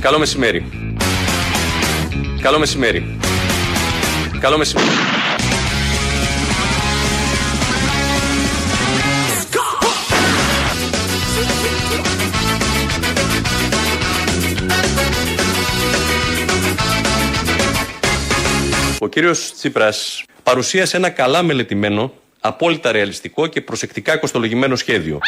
Καλό μεσημέρι. Καλό μεσημέρι. Καλό μεσημέρι. Ο κύριος Τσίπρας παρουσίασε ένα καλά μελετημένο, απόλυτα ρεαλιστικό και προσεκτικά κοστολογημένο σχέδιο.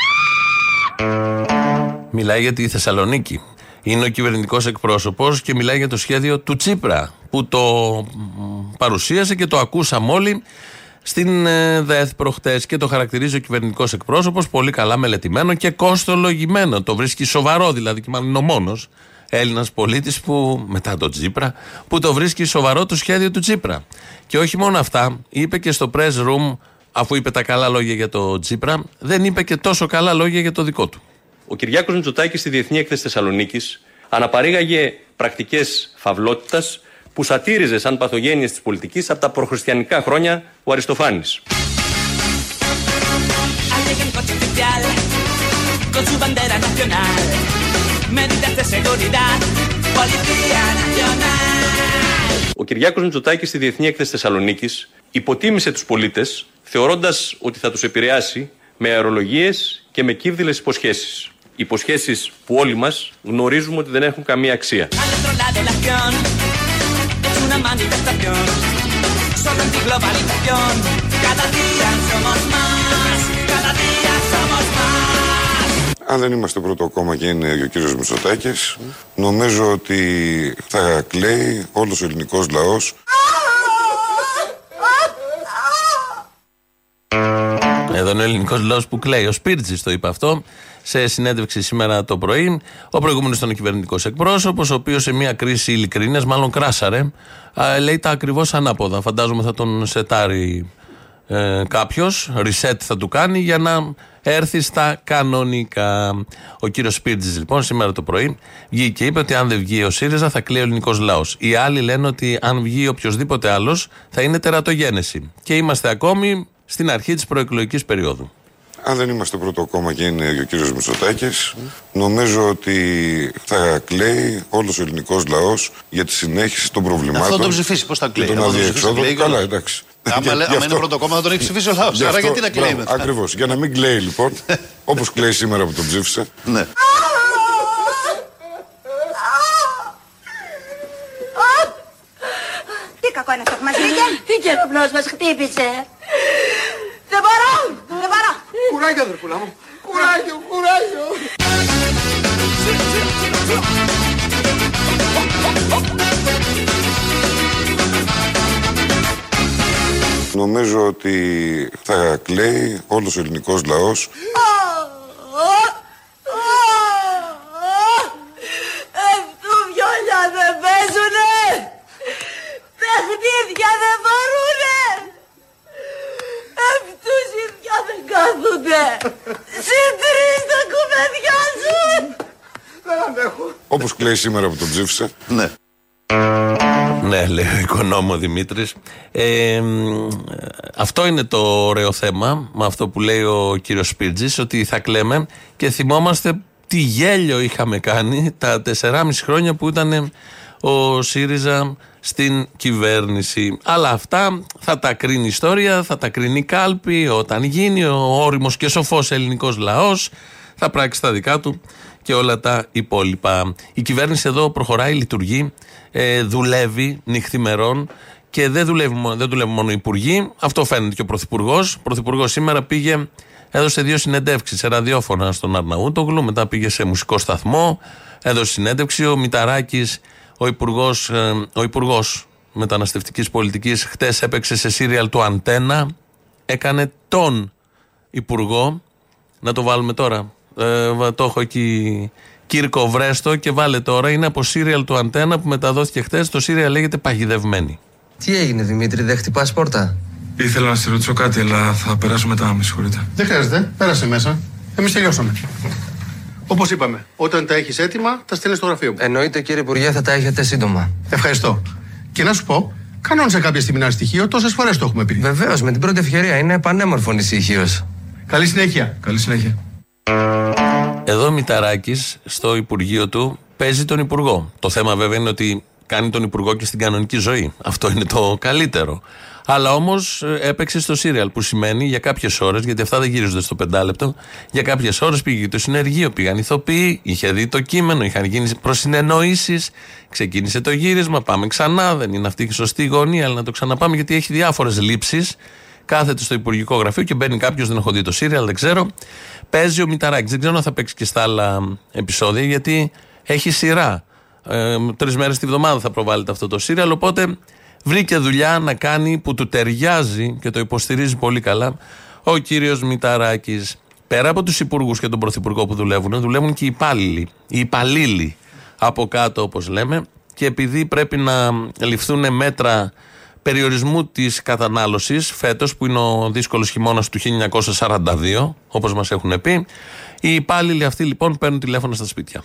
Μιλάει για τη Θεσσαλονίκη. Είναι ο κυβερνητικός εκπρόσωπος και μιλάει για το σχέδιο του Τσίπρα που το παρουσίασε και το ακούσαμε όλοι στην ΔΕΘ προχτές και το χαρακτηρίζει ο κυβερνητικός εκπρόσωπος πολύ καλά μελετημένο και κοστολογημένο. Το βρίσκει σοβαρό δηλαδή και μάλλον ο μόνος Έλληνας πολίτης που μετά τον Τσίπρα που το βρίσκει σοβαρό το σχέδιο του Τσίπρα. Και όχι μόνο αυτά, είπε και στο press room, αφού είπε τα καλά λόγια για το Τσίπρα, δεν είπε και τόσο καλά λόγια για το δικό του. Ο Κυριάκος Μητσοτάκης στη Διεθνή Εκθέση Θεσσαλονίκης αναπαρήγαγε πρακτικές φαυλότητας που σατήριζε σαν παθογένειες της πολιτικής από τα προχριστιανικά χρόνια ο Αριστοφάνης. Ο Κυριάκος Μητσοτάκης στη Διεθνή Εκθέση Θεσσαλονίκης υποτίμησε τους πολίτες θεωρώντας ότι θα τους επηρεάσει με αερολογίες και με κύβδηλες υποσχέσεις. Υποσχέσεις που όλοι μας γνωρίζουμε ότι δεν έχουν καμία αξία. Αν δεν είμαστε πρώτο κόμμα και είναι ο κύριος Μητσοτάκης, νομίζω ότι θα κλαίει όλος ο ελληνικός λαός. Εδώ είναι ο ελληνικός λαός που κλαίει. Ο Σπίρτζης το είπε αυτό σε συνέντευξη σήμερα το πρωί. Ο προηγούμενος ήταν ο κυβερνητικός εκπρόσωπος, ο οποίος σε μια κρίση ειλικρίνειας, μάλλον κράσαρε, λέει τα ακριβώς ανάποδα. Φαντάζομαι θα τον σετάρει κάποιος, reset θα του κάνει για να έρθει στα κανονικά. Ο κύριος Σπίρτζης λοιπόν σήμερα το πρωί βγήκε και είπε ότι αν δεν βγει ο ΣΥΡΙΖΑ θα κλαίει ο ελληνικός λαός. Οι άλλοι λένε ότι αν βγει οποιοδήποτε άλλος θα είναι τερατογένεση. Και είμαστε ακόμη στην αρχή της προεκλογικής περίοδου. Αν δεν είμαστε πρώτο κόμμα και είναι ο κύριος Μητσοτάκης, νομίζω ότι θα κλαίει όλος ο ελληνικός λαός για τη συνέχιση των προβλημάτων. Αυτό τον ψηφίσει, πώς θα κλαίει. Τον αδιεξόδο. Καλά, εντάξει. Άμα είναι πρώτο κόμμα, θα τον έχει ψηφίσει ο λαός. Άρα γιατί να κλαίει μετά. Ακριβώς. Για να μην κλαίει, λοιπόν, όπως κλαίει σήμερα που τον ψήφισε. Ναι. Τι κακό είναι αυτό που μας βρήκε. Τι κεραυνός μας χτύπησε. Δεν μπορώ! Δεν μπορώ! Κουράγιο, αδερφούλα μου! Κουράγιο, κουράγιο! Νομίζω ότι θα κλαίει όλος ο ελληνικός λαός. Αυτού βιόλια δεν παίζουνε! Παιχνίδια δεν μπορούνε! Αυτούς οι δυο δεν κάθονται. Συντρίζουν τα κουβέντια σου. Δεν αντέχω. Όπως κλαίει σήμερα που τον ψήφισε. Ναι. Ναι, λέει ο οικονόμο Δημήτρης. Αυτό είναι το ωραίο θέμα με αυτό που λέει ο κύριος Σπίρτζης, ότι θα κλαίμε και θυμόμαστε τι γέλιο είχαμε κάνει τα 4,5 χρόνια που ήταν ο ΣΥΡΙΖΑ στην κυβέρνηση. Αλλά αυτά θα τα κρίνει η ιστορία, θα τα κρίνει η κάλπη όταν γίνει. Ο ώριμος και σοφός ελληνικός λαός θα πράξει τα δικά του και όλα τα υπόλοιπα. Η κυβέρνηση εδώ προχωράει, λειτουργεί, δουλεύει νυχθημερών και δεν δουλεύουν μόνο οι υπουργοί. Αυτό φαίνεται και ο πρωθυπουργός. Ο πρωθυπουργός σήμερα πήγε, έδωσε 2 συνεντεύξεις σε ραδιόφωνα στον Αρναούτογλου, μετά πήγε σε μουσικό σταθμό, έδωσε συνέντευξη. Ο Μηταράκης, ο Υπουργός Μεταναστευτικής Πολιτικής, χτες έπαιξε σε σύριαλ του Αντένα. Έκανε τον Υπουργό. Να το βάλουμε τώρα. Το έχω εκεί. Κύρκο, βρέστο και βάλε τώρα. Είναι από σύριαλ του Αντένα που μεταδόθηκε χτες. Το σύριαλ λέγεται Παγιδευμένη. Τι έγινε, Δημήτρη, δεν χτυπάς πόρτα? Ήθελα να σε ρωτήσω κάτι, αλλά θα περάσω μετά. Με συγχωρείτε. Δεν χρειάζεται. Πέρασε μέσα. Εμείς τελειώσαμε. Όπως είπαμε, όταν τα έχεις έτοιμα, τα στέλνεις στο γραφείο μου. Εννοείται, κύριε Υπουργέ, θα τα έχετε σύντομα. Ευχαριστώ. Και να σου πω, κανόνισε κάποια στιγμή ένα στοιχείο, τόσες φορές το έχουμε πει. Βεβαίως, με την πρώτη ευκαιρία. Είναι πανέμορφο νησίχιος. Καλή συνέχεια. Καλή συνέχεια. Εδώ Μηταράκης, στο Υπουργείο του, παίζει τον Υπουργό. Το θέμα βέβαια είναι ότι κάνει τον Υπουργό και στην κανονική ζωή. Αυτό είναι το καλύτερο. Αλλά όμως έπαιξε στο σύριαλ, που σημαίνει για κάποιες ώρες, γιατί αυτά δεν γύριζονται στο πεντάλεπτο, για κάποιες ώρες πήγε το συνεργείο, πήγαν ηθοποιοί, είχε δει το κείμενο, είχαν γίνει προσυνεννοήσεις, ξεκίνησε το γύρισμα, πάμε ξανά, δεν είναι αυτή η σωστή γωνία, αλλά να το ξαναπάμε γιατί έχει διάφορες λήψεις. Κάθεται στο Υπουργικό Γραφείο και μπαίνει κάποιος, δεν έχω δει το σύριαλ, δεν ξέρω. Παίζει ο Μηταράκης. Δεν ξέρω αν θα παίξει και στα άλλα επεισόδια, γιατί έχει σειρά. 3 μέρες τη βδομάδα θα προβάλλεται αυτό το σύριαλ, οπότε βρήκε δουλειά να κάνει που του ταιριάζει και το υποστηρίζει πολύ καλά ο κύριος Μηταράκης. Πέρα από τους υπουργούς και τον πρωθυπουργό που δουλεύουν, δουλεύουν και οι υπάλληλοι. Οι υπαλλήλοι από κάτω, όπως λέμε, και επειδή πρέπει να ληφθούν μέτρα περιορισμού της κατανάλωσης φέτος, που είναι ο δύσκολος χειμώνας του 1942, όπως μας έχουν πει, οι υπάλληλοι αυτοί λοιπόν παίρνουν τηλέφωνα στα σπίτια.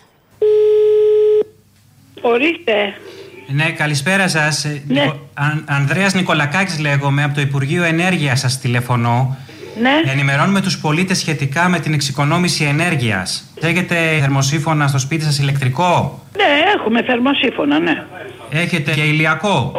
Ορίστε. Ναι, καλησπέρα σας. Ναι. Ανδρέας Νικολακάκης λέγομαι, από το Υπουργείο Ενέργειας σας τηλεφωνώ. Ναι. Ενημερώνουμε τους πολίτες σχετικά με την εξοικονόμηση ενέργειας. Έχετε θερμοσύφωνα στο σπίτι σας ηλεκτρικό? Ναι, έχουμε θερμοσύφωνα, ναι. Έχετε και ηλιακό?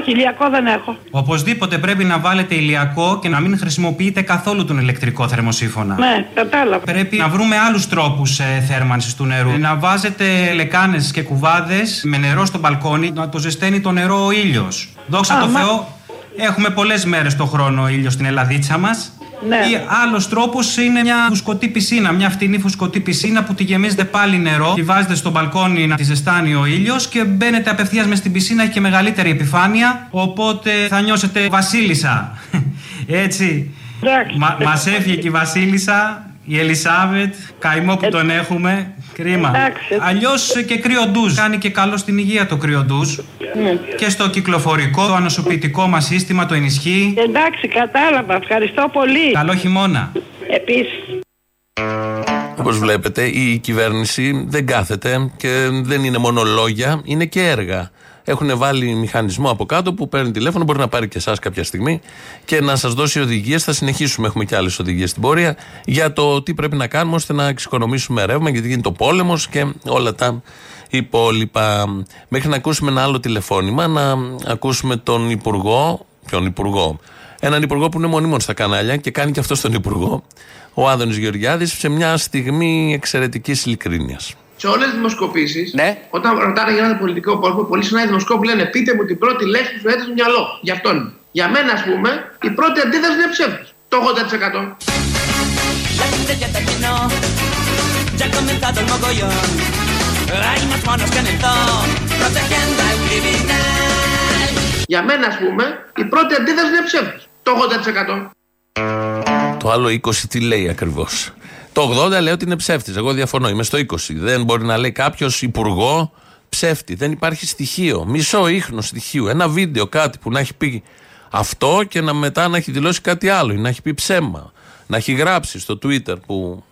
Όχι, ηλιακό δεν έχω. Οπωσδήποτε πρέπει να βάλετε ηλιακό και να μην χρησιμοποιείτε καθόλου τον ηλεκτρικό θερμοσύφωνα. Ναι, κατάλαβα. Πρέπει να βρούμε άλλους τρόπους θέρμανσης του νερού. Να βάζετε λεκάνες και κουβάδες με νερό στο μπαλκόνι, να το ζεσταίνει το νερό ο ήλιος. Δόξα τω Θεώ, έχουμε πολλές μέρες το χρόνο ήλιο στην Ελλαδίτσα μας. Ναι. Ή άλλος τρόπος είναι μια φουσκωτή πισίνα, μια φτηνή φουσκωτή πισίνα που τη γεμίζετε πάλι νερό, τη βάζετε στο μπαλκόνι να τη ζεστάνει ο ήλιος και μπαίνετε απευθείας μες στην πισίνα, έχει και μεγαλύτερη επιφάνεια, οπότε θα νιώσετε βασίλισσα. Έτσι, μας έφυγε και η βασίλισσα, η Ελισάβετ, καημό που τον έχουμε, κρίμα. Αλλιώς και κρύο ντουζ, κάνει και καλό στην υγεία το κρύο ντουζ. Και στο κυκλοφορικό, το ανοσοποιητικό μας σύστημα το ενισχύει. Εντάξει, κατάλαβα, ευχαριστώ πολύ. Καλό χειμώνα. Επίσης. Όπως βλέπετε, η κυβέρνηση δεν κάθεται και δεν είναι μόνο λόγια, είναι και έργα. Έχουν βάλει μηχανισμό από κάτω που παίρνει τηλέφωνο, μπορεί να πάρει και εσάς κάποια στιγμή και να σας δώσει οδηγίες. Θα συνεχίσουμε, έχουμε και άλλες οδηγίες στην πορεία, για το τι πρέπει να κάνουμε ώστε να εξοικονομήσουμε ρεύμα, γιατί γίνεται ο πόλεμος και όλα τα υπόλοιπα. Μέχρι να ακούσουμε ένα άλλο τηλεφώνημα, να ακούσουμε τον Υπουργό. Ποιον Υπουργό? Έναν Υπουργό που είναι μονίμων στα κανάλια και κάνει και αυτό τον Υπουργό, ο Άδωνης Γεωργιάδης, σε μια στιγμή εξαιρετικής ειλικρίνειας. Σε όλες τις δημοσκοπήσεις, ναι, όταν ρωτάνε για έναν πολιτικό πρόσωπο, πολλοί συνάδελφοι δημοσκόποι λένε: πείτε μου την πρώτη λέξη που σου έρχεται στο μυαλό. Γι' αυτό είναι. Για μένα, ας πούμε, η πρώτη αντίθεση είναι ψεύδος. Το 80%. Για μένα, ας πούμε, η πρώτη αντίθεση είναι ψεύδος. Το 80%. Το άλλο 20% τι λέει ακριβώς? Το 80% λέει ότι είναι ψεύτης. Εγώ διαφωνώ. Είμαι στο 20%. Δεν μπορεί να λέει κάποιος υπουργό ψεύτη. Δεν υπάρχει στοιχείο. Μισό ίχνο στοιχείου. Ένα βίντεο, κάτι που να έχει πει αυτό και να μετά να έχει δηλώσει κάτι άλλο. Ή να έχει πει ψέμα. Να έχει γράψει στο Twitter που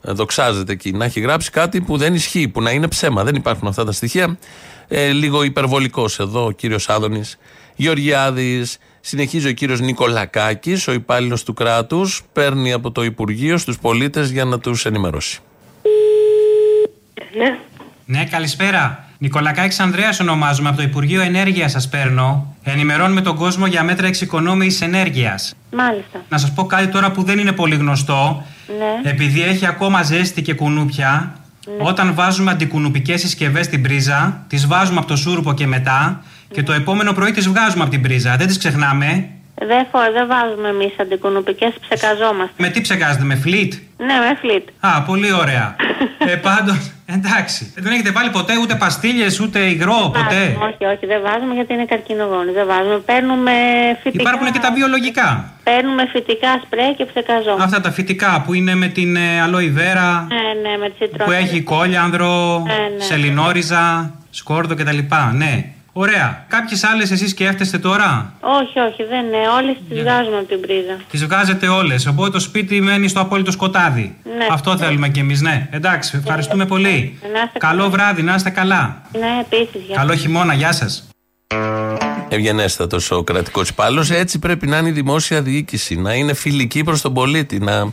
δοξάζεται εκεί. Να έχει γράψει κάτι που δεν ισχύει. Που να είναι ψέμα. Δεν υπάρχουν αυτά τα στοιχεία. Λίγο υπερβολικός εδώ ο κύριος Άδωνης Γεωργιάδης. Συνεχίζει ο κύριος Νικολακάκης, ο υπάλληλος του κράτους, παίρνει από το Υπουργείο στους πολίτες για να τους ενημερώσει. Ναι. Ναι, καλησπέρα. Νικολακάκης Ανδρέας ονομάζομαι, από το Υπουργείο Ενέργειας σας παίρνω. Ενημερώνουμε τον κόσμο για μέτρα εξοικονόμησης ενέργειας. Μάλιστα. Να σας πω κάτι τώρα που δεν είναι πολύ γνωστό. Ναι. Επειδή έχει ακόμα ζέστη και κουνούπια, ναι, όταν βάζουμε αντικουνουπικές συσκευές στην πρίζα, τις βάζουμε από το σούρουπο και μετά. Και το επόμενο πρωί τις βγάζουμε από την πρίζα. Δεν τις ξεχνάμε. Δεν βάζουμε εμείς αντικουνουπικές, ψεκαζόμαστε. Με τι ψεκάζετε, με φλιτ? Ναι, με φλιτ. Α, πολύ ωραία. Πάντως, εντάξει. Δεν έχετε βάλει ποτέ ούτε παστίλες, ούτε υγρό, ποτέ? Όχι, δεν βάζουμε γιατί είναι καρκινογόνο. Δεν βάζουμε. Παίρνουμε φυτικά. Υπάρχουν και τα βιολογικά. Παίρνουμε φυτικά σπρέ και ψεκαζόμαστε. Αυτά τα φυτικά που είναι με την αλόη βέρα. Ναι, με τσιτρόνια. Που έχει κόλιανδρο, σελινόριζα, σκόρδο κτλ. Ναι. Ωραία. Κάποιες άλλες εσείς σκέφτεστε τώρα? Όχι, δεν είναι. Όλες τις βγάζουμε από την πρίζα. Τις βγάζετε όλες. Οπότε το σπίτι μένει στο απόλυτο σκοτάδι. Ναι. Αυτό θέλουμε κι εμείς, ναι. Εντάξει, ευχαριστούμε πολύ. Καλό βράδυ, να είστε καλά. Ναι, επίσης. Καλό χειμώνα, γεια σας. ευγενέστατος ο κρατικός υπάλληλος. Έτσι πρέπει να είναι η δημόσια διοίκηση, να είναι φιλική προς τον πολίτη, να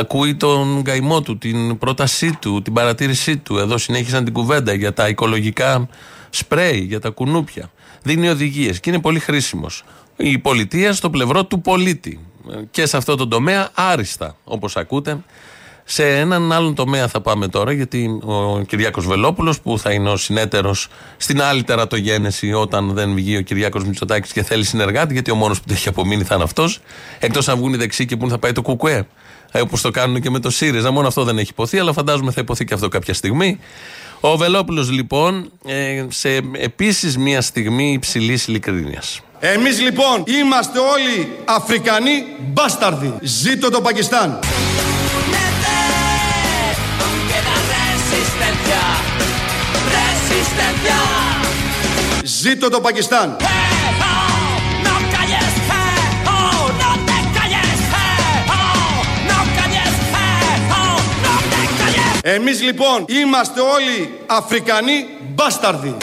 ακούει τον καημό του, την πρότασή του, την παρατήρησή του. Εδώ συνέχισαν την κουβέντα για τα οικολογικά σπρέι, για τα κουνούπια. Δίνει οδηγίες και είναι πολύ χρήσιμος. Η πολιτεία στο πλευρό του πολίτη. Και σε αυτό το τομέα άριστα, όπως ακούτε. Σε έναν άλλον τομέα θα πάμε τώρα, γιατί ο Κυριάκος Βελόπουλος, που θα είναι ο συνέτερος στην άλλη τερατογένεση όταν δεν βγει ο Κυριάκος Μητσοτάκης και θέλει συνεργάτη, γιατί ο μόνος που το έχει απομείνει θα είναι αυτός, εκτός αν βγουν οι δεξιοί και πού θα πάει το κουκουέ, όπως το κάνουν και με το ΣΥΡΙΖΑ. Μόνο αυτό δεν έχει υποθεί, αλλά φαντάζομαι θα υποθεί και αυτό κάποια στιγμή. Ο Βελόπουλος λοιπόν, σε επίσης μια στιγμή υψηλής ειλικρίνειας. Εμείς λοιπόν είμαστε όλοι Αφρικανοί μπάσταρδοι. Ζήτω το Πακιστάν. Ζήτω το Πακιστάν. Εμείς λοιπόν είμαστε όλοι Αφρικανοί μπάσταρδοι.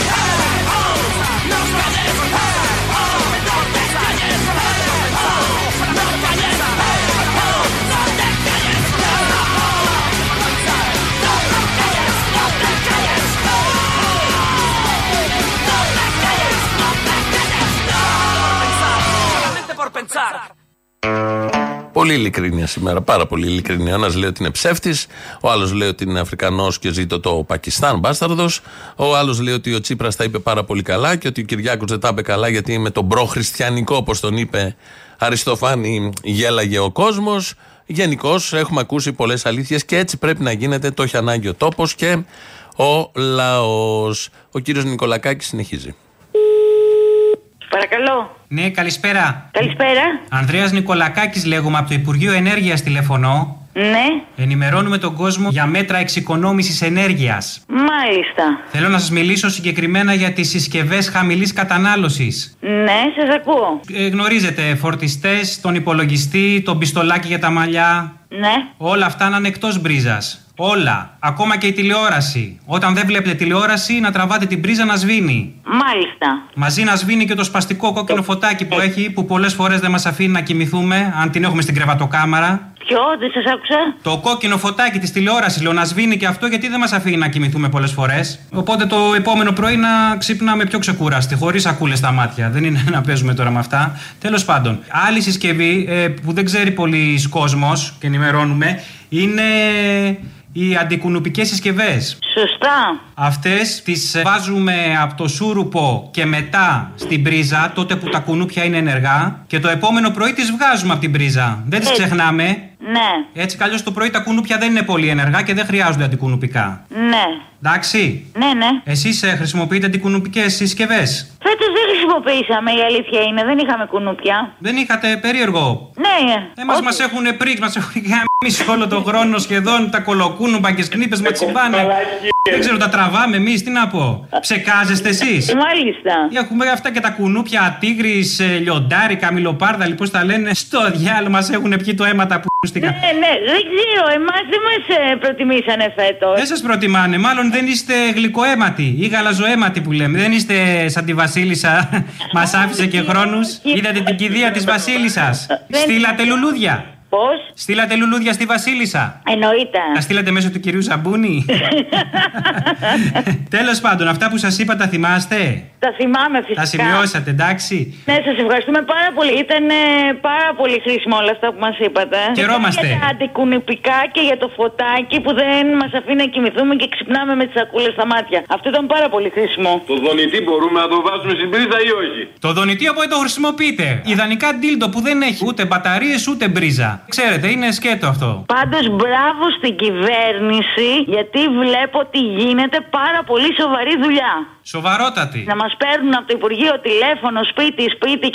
Πολύ ειλικρίνεια σήμερα, πάρα πολύ ειλικρίνεια. Ο ένας λέει ότι είναι ψεύτης, ο άλλος λέει ότι είναι Αφρικανός και ζήτω το Πακιστάν, μπάσταρδος. Ο άλλος λέει ότι ο Τσίπρας τα είπε πάρα πολύ καλά και ότι ο Κυριάκος δεν τα είπε καλά, γιατί με τον προχριστιανικό, όπως τον είπε Αριστοφάνη, γέλαγε ο κόσμος. Γενικώς έχουμε ακούσει πολλές αλήθειες και έτσι πρέπει να γίνεται, το έχει ανάγκη ο τόπος και ο λαός. Ο κύριος Νικολακάκης συνεχίζει. Παρακαλώ. Ναι, καλησπέρα. Καλησπέρα. Ανδρέας Νικολακάκης λέγομαι, από το Υπουργείο Ενέργειας τηλεφωνώ. Ναι. Ενημερώνουμε τον κόσμο για μέτρα εξοικονόμησης ενέργειας. Μάλιστα. Θέλω να σας μιλήσω συγκεκριμένα για τις συσκευές χαμηλής κατανάλωσης. Ναι, σας ακούω. Γνωρίζετε, φορτιστές, τον υπολογιστή, τον πιστολάκι για τα μαλλιά. Ναι. Όλα αυτά να είναι εκτός μπρίζας. Όλα. Ακόμα και η τηλεόραση. Όταν δεν βλέπετε τηλεόραση, να τραβάτε την πρίζα να σβήνει. Μάλιστα. Μαζί να σβήνει και το σπαστικό κόκκινο φωτάκι που έχει, που πολλές φορές δεν μας αφήνει να κοιμηθούμε, αν την έχουμε στην κρεβατοκάμαρα. Ποιο, δεν σας άκουσα. Το κόκκινο φωτάκι της τηλεόρασης, λέω, να σβήνει και αυτό, γιατί δεν μας αφήνει να κοιμηθούμε πολλές φορές. Οπότε το επόμενο πρωί να ξύπναμε πιο ξεκούραστοι, χωρίς ακούλες στα μάτια. Δεν είναι να παίζουμε τώρα με αυτά. Τέλος πάντων, άλλη συσκευή που δεν ξέρει πολύς κόσμος και ενημερώνουμε είναι οι αντικουνουπικές συσκευές. Σωστά. Αυτές τις βάζουμε από το σούρουπο και μετά στην πρίζα, τότε που τα κουνούπια είναι ενεργά, και το επόμενο πρωί τις βγάζουμε από την πρίζα. Δεν τις ξεχνάμε. Ναι. Έτσι καλώς το πρωί τα κουνούπια δεν είναι πολύ ενεργά και δεν χρειάζονται αντικουνουπικά. Ναι. Εντάξει. Ναι, ναι. Εσείς χρησιμοποιείτε αντικουνουπικές συσκευές? Φέτος δεν χρησιμοποιήσαμε, η αλήθεια είναι. Δεν είχαμε κουνούπια. Δεν είχατε? Περίεργο. Ναι. Μας έχουν πρίξει, μας έχουν γαμίσει όλο τον χρόνο σχεδόν. Τα κολοκούνουπα και σκνίπες με τσιμπάνε. Δεν ξέρω, τα τραβάμε εμείς, τι να πω. Ψεκάζεστε εσείς. Μάλιστα. Έχουμε αυτά και τα κουνούπια, ατίγρης, λιοντάρι, καμιλοπάρδα, λοιπόν τα λένε. Στο διάλογο μας έχουν πιει το αίμα τα πουστικά. Ναι, δεν ξέρω, εμάς δεν μας προτιμήσανε φέτος. Δεν σας προτιμάνε, μάλλον δεν είστε γλυκοαίματοι ή γαλαζοαίματοι που λέμε. Δεν είστε σαν τη Βασίλισσα, μας άφησε και χρόνους. Είδατε την κηδεία της Βασίλισσας. Στείλατε λουλούδια. Πώς? Στείλατε λουλούδια στη Βασίλισσα. Εννοείται. Τα στείλατε μέσω του κυρίου Σαμπούνη. Τέλος πάντων, αυτά που σας είπα τα θυμάστε? Τα θυμάμαι φυσικά. Τα σημειώσατε, εντάξει. Ναι, σας ευχαριστούμε πάρα πολύ. Ήταν πάρα πολύ χρήσιμο όλα αυτά που μας είπατε. Χαιρόμαστε. Για τα αντικουνουπικά και για το φωτάκι που δεν μας αφήνει να κοιμηθούμε και ξυπνάμε με τις σακούλες στα μάτια. Αυτό ήταν πάρα πολύ χρήσιμο. Το δονητή μπορούμε να το βάζουμε στην πρίζα ή όχι? Το δονητή από εδώ χρησιμοποιείτε. Ιδανικά ντίλτο που δεν έχει ούτε μπαταρίες ούτε μπρίζα. Ξέρετε, είναι σκέτο αυτό. Πάντως μπράβο στην κυβέρνηση, γιατί βλέπω ότι γίνεται πάρα πολύ σοβαρή δουλειά. Σοβαρότατη. Να μας παίρνουν από το Υπουργείο τηλέφωνο σπίτι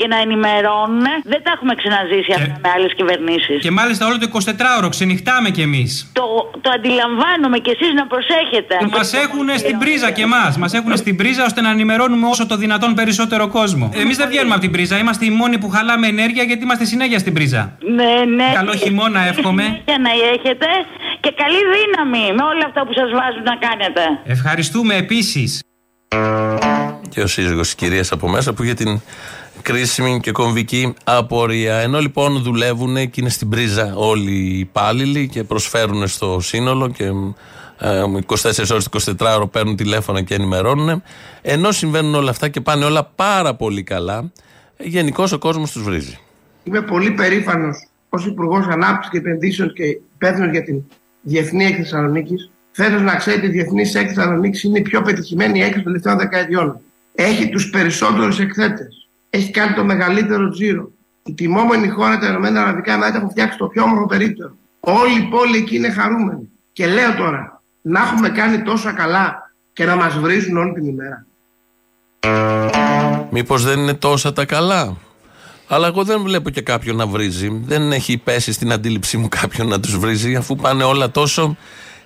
και να ενημερώνουν. Δεν τα έχουμε ξαναζήσει αυτά με άλλες κυβερνήσεις. Και μάλιστα όλο το 24ωρο ξενυχτάμε κι εμείς. Το αντιλαμβάνομαι, κι εσείς να προσέχετε. Μας έχουν στην πρίζα κι εμάς. Μας έχουν στην πρίζα ώστε να ενημερώνουμε όσο το δυνατόν περισσότερο κόσμο. Εμείς δεν βγαίνουμε από την πρίζα. Είμαστε οι μόνοι που χαλάμε ενέργεια, γιατί είμαστε συνέχεια στην πρίζα. Ναι. Καλό χειμώνα, εύχομαι. Για να έχετε και καλή δύναμη με όλα αυτά που σας βάζουν να κάνετε. Ευχαριστούμε επίσης. και ο σύζυγος της κυρίας από μέσα που είχε την κρίσιμη και κομβική απορία. Ενώ λοιπόν δουλεύουν και είναι στην πρίζα όλοι οι υπάλληλοι και προσφέρουν στο σύνολο και 24 ώρες, 24 ώρο παίρνουν τηλέφωνα και ενημερώνουν, ενώ συμβαίνουν όλα αυτά και πάνε όλα πάρα πολύ καλά, γενικώς ο κόσμος τους βρίζει. Είμαι πολύ περήφανος ως Υπουργός Ανάπτυξης και Επενδύσεων και υπεύθυνος για την Διεθνή Εκθεσία Θεσσαλονίκης. Θέλω να ξέρετε, η Διεθνή Εκθεσία Θεσσαλονίκης είναι η πιο πετυχημένη έκθεση των τελευταίων δεκαετιών. Έχει τους περισσότερους εκθέτες. Έχει κάνει το μεγαλύτερο τζίρο. Η τιμόμενη χώρα, τα Ηνωμένα Αραβικά Εμιράτα, έχουν φτιάξει το πιο όμορφο περίπτερο. Όλη η πόλη εκεί είναι χαρούμενη. Και λέω τώρα, να έχουμε κάνει τόσα καλά και να μας βρίζουν όλη την ημέρα. Μήπως δεν είναι τόσα τα καλά? Αλλά εγώ δεν βλέπω και κάποιον να βρίζει. Δεν έχει πέσει στην αντίληψή μου κάποιον να τους βρίζει, αφού πάνε όλα τόσο